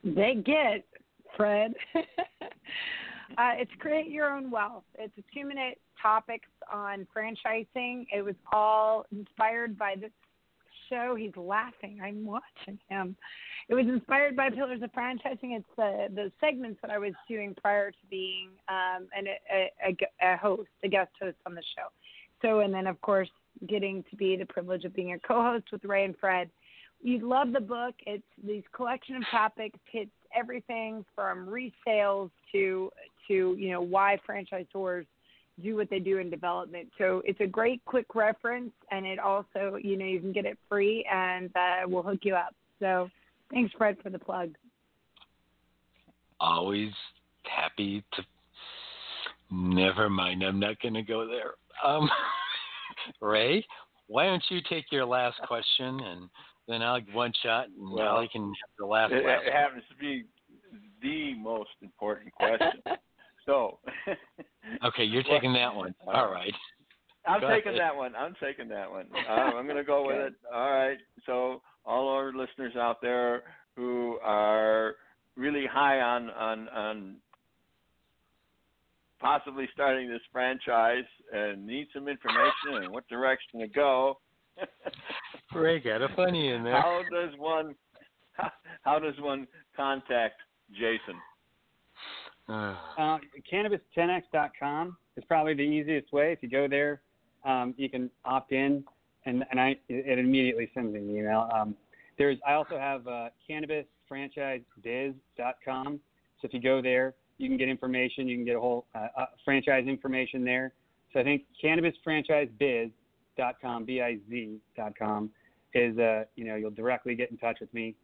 They get, Fred, it's Create Your Own Wealth. It's a 2-minute topics on franchising. It was all inspired by this show. He's laughing. I'm watching him. It was inspired by Pillars of Franchising. It's the segments that I was doing prior to being a guest host on the show. So, and then, of course, getting to be the privilege of being a co-host with Ray and Fred. You love the book. It's these collection of topics, hits everything from resales to you know, why franchisors do what they do in development. So it's a great quick reference, and it also, you know, you can get it free, and we'll hook you up. So thanks, Fred, for the plug. Always happy to – never mind. I'm not going to go there. Ray, why don't you take your last question, and then I'll have one shot, and well, I can have the last one. It happens to be the most important question. So okay, you're taking that one. All right. I'm taking that one. I'm going to go with it. All right. So all our listeners out there who are really high on possibly starting this franchise and need some information and what direction to go. Ray got a funny in there. How does one contact Jason? Cannabis10x.com is probably the easiest way. If you go there, you can opt in, and it immediately sends me an email. I also have CannabisFranchiseBiz.com. So if you go there, you can get information. You can get a whole franchise information there. So I think CannabisFranchiseBiz.com, biz.com, is you'll directly get in touch with me,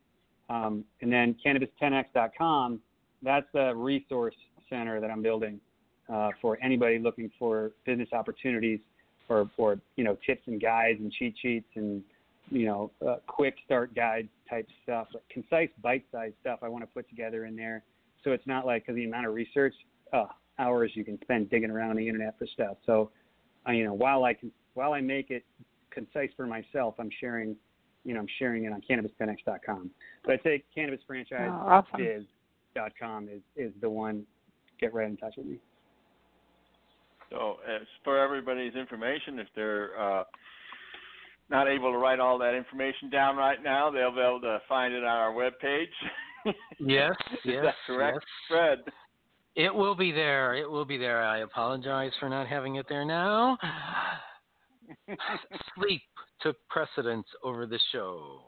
and then Cannabis10x.com. That's a resource center that I'm building for anybody looking for business opportunities for tips and guides and cheat sheets and, quick start guide type stuff, like concise bite-sized stuff I want to put together in there. So it's not like, because the amount of research hours you can spend digging around the internet for stuff. So, while I make it concise for myself, I'm sharing it on CannabisPenX.com. But I'd say Cannabis Franchise .com is the one. Get right in touch with me. So as for everybody's information, if they're not able to write all that information down right now, they'll be able to find it on our webpage. Yes, yes. That's correct, yes. Fred. It will be there. It will be there. I apologize for not having it there now. Sleep took precedence over the show.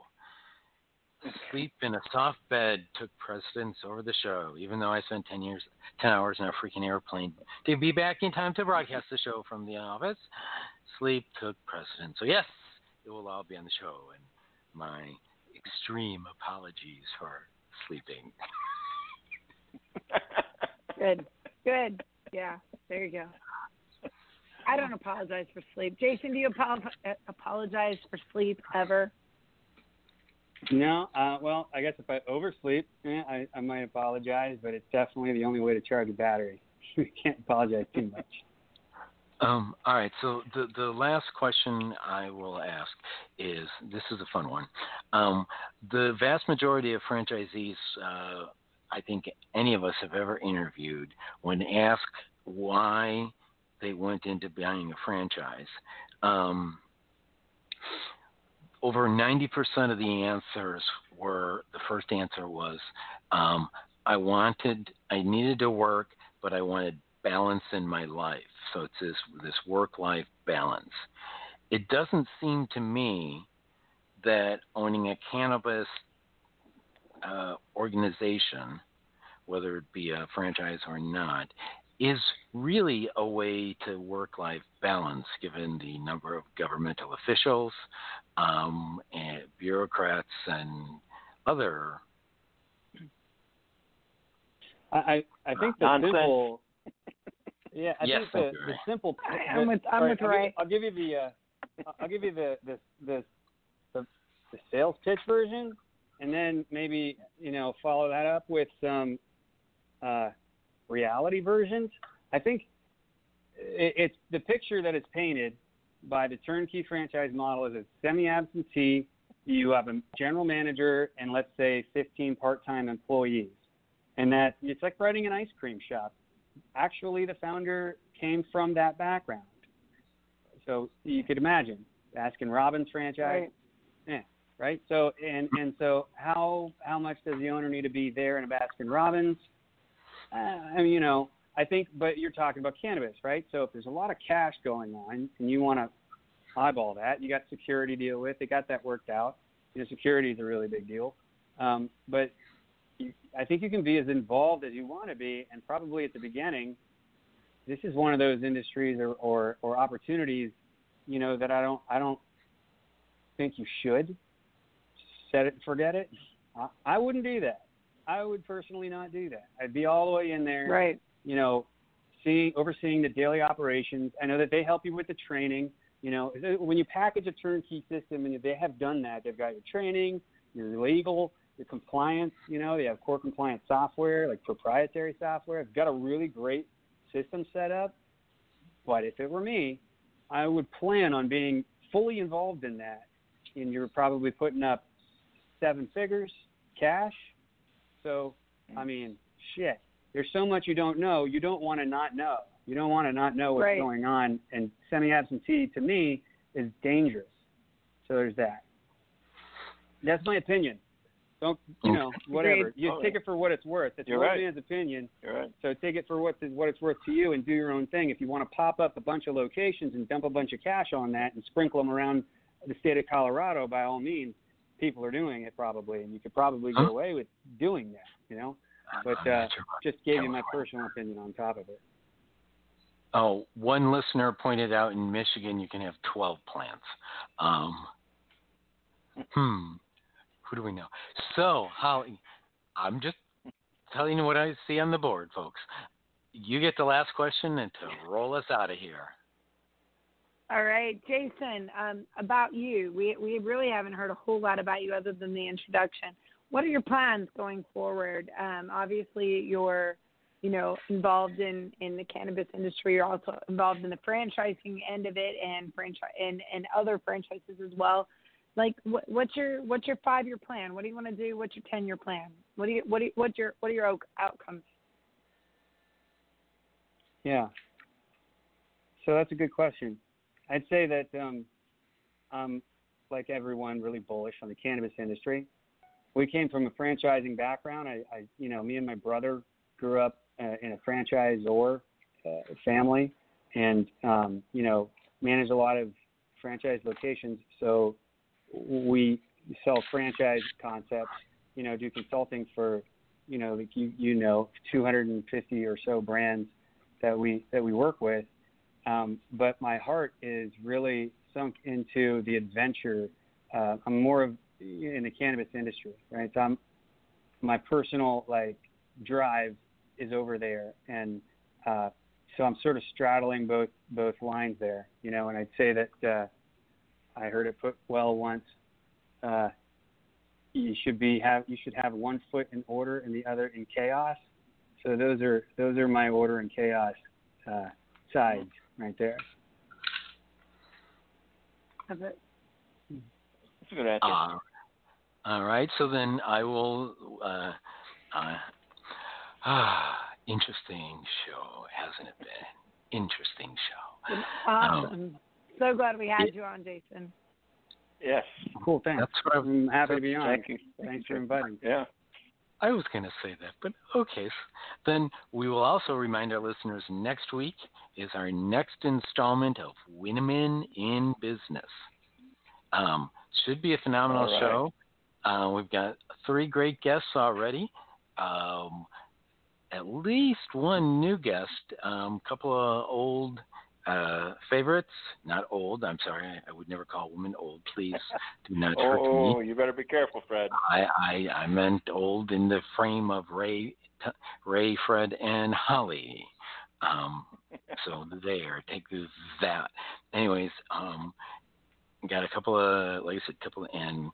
Sleep in a soft bed took precedence over the show, even though I spent 10 hours in a freaking airplane to be back in time to broadcast the show from the office. Sleep took precedence. So, yes, it will all be on the show, and my extreme apologies for sleeping. Good. Yeah, there you go. I don't apologize for sleep. Jason, do you apologize for sleep ever? No, well, I guess if I oversleep, I might apologize, but it's definitely the only way to charge a battery. We can't apologize too much. All right, so the last question I will ask is, this is a fun one. The vast majority of franchisees I think any of us have ever interviewed, when asked why they went into buying a franchise, over 90% of the answers were, the first answer was, I needed to work, but I wanted balance in my life. So it's this work-life balance. It doesn't seem to me that owning a cannabis organization, whether it be a franchise or not, is really a way to work-life balance, given the number of governmental officials, and bureaucrats, and other. I think the simple. Yeah, I think the simple. I'm with Ray. I'll give you the sales pitch version, and then maybe follow that up with some reality versions. I think it's the picture that is painted by the turnkey franchise model is a semi-absentee. You have a general manager and let's say 15 part-time employees, and that it's like running an ice cream shop. Actually, the founder came from that background, so you could imagine Baskin Robbins franchise. Right. Yeah, right. So and so, how much does the owner need to be there in a Baskin Robbins? I think, but you're talking about cannabis, right? So if there's a lot of cash going on and you want to eyeball that, you got security to deal with. They got that worked out. Security is a really big deal. But I think you can be as involved as you want to be. And probably at the beginning, this is one of those industries or opportunities, that I don't think you should set it and forget it. I wouldn't do that. I would personally not do that. I'd be all the way in there, right? Overseeing the daily operations. I know that they help you with the training. When you package a turnkey system, and they have done that, they've got your training, your legal, your compliance. They have core compliance software, like proprietary software. They've got a really great system set up. But if it were me, I would plan on being fully involved in that. And you're probably putting up 7 figures cash. So, shit, there's so much you don't know. You don't want to not know. You don't want to not know what's going on. And semi-absentee, to me, is dangerous. So there's that. That's my opinion. Don't, whatever. You take it for what it's worth. It's your man's opinion. You're right. So take it for what it's worth to you and do your own thing. If you want to pop up a bunch of locations and dump a bunch of cash on that and sprinkle them around the state of Colorado, by all means, people are doing it probably, and you could probably get away with doing that, But just gave you my personal opinion on top of it. Oh, one listener pointed out in Michigan you can have 12 plants. Who do we know? So, Holly, I'm just telling you what I see on the board, folks. You get the last question and to roll us out of here. All right, Jason, about you. We really haven't heard a whole lot about you other than the introduction. What are your plans going forward? Obviously, you're, involved in the cannabis industry. You're also involved in the franchising end of it and other franchises as well. Like, what's your 5-year plan? What do you want to do? What's your 10-year plan? What are your outcomes? Yeah. So that's a good question. I'd say that I'm, like everyone, really bullish on the cannabis industry. We came from a franchising background. I me and my brother grew up in a franchisor family and, managed a lot of franchise locations. So we sell franchise concepts, do consulting for, like 250 or so brands that we work with. But my heart is really sunk into the adventure. I'm more of in the cannabis industry, right? So my personal drive is over there, and so I'm sort of straddling both lines there, And I'd say that I heard it put well once. You should have one foot in order and the other in chaos. So those are my order and chaos sides. Right there. That's it. That's a good answer. All right. So then I will Interesting show, hasn't it been? Interesting show. Awesome. So glad we had you on, Jason. Yes. Cool, thanks. I'm happy to be on. Thank you. Thanks for inviting. Yeah. I was going to say that, but okay. Then we will also remind our listeners next week is our next installment of Women in Business. Should be a phenomenal show. We've got three great guests already. At least one new guest, couple of old favorites. Not old, I'm sorry. I would never call women old. Please do not hurt me. Oh, you better be careful, Fred. I meant old in the frame of Ray, Fred, and Holly. So there, take that. Anyways, got a couple of, like I said, and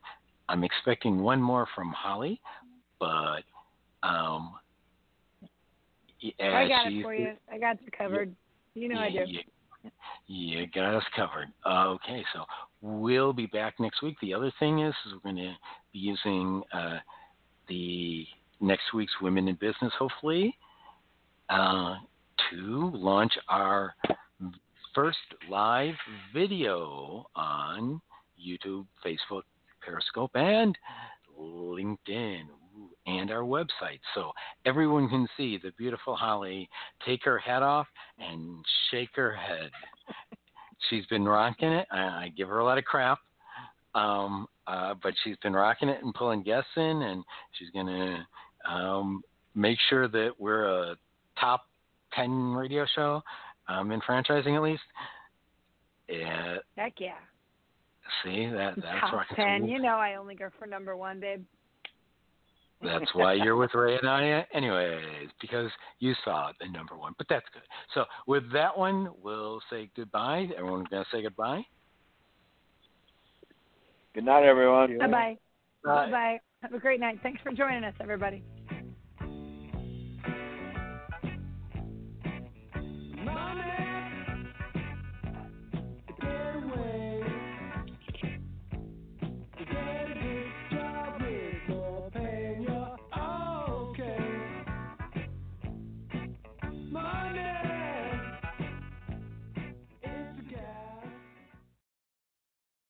I'm expecting one more from Holly, but yeah, I got it for you. I got you covered. You know I do. You got us covered. Okay, so we'll be back next week. The other thing is we're going to be using the next week's Women in Business, hopefully, to launch our first live video on YouTube, Facebook, Periscope, and LinkedIn. And our website, so everyone can see the beautiful Holly take her hat off and shake her head. She's been rocking it. I give her a lot of crap, but she's been rocking it and pulling guests in, and she's going to make sure that we're a top 10 radio show in franchising, at least. Yeah. Heck yeah. See, that's top rocking 10. Cool. You know I only go for number one, babe. That's why you're with Ray and I anyways, because you saw the number one, but that's good. So with that one, we'll say goodbye. Everyone's going to say goodbye. Good night, everyone. Bye-bye. Bye. Bye-bye. Have a great night. Thanks for joining us, everybody.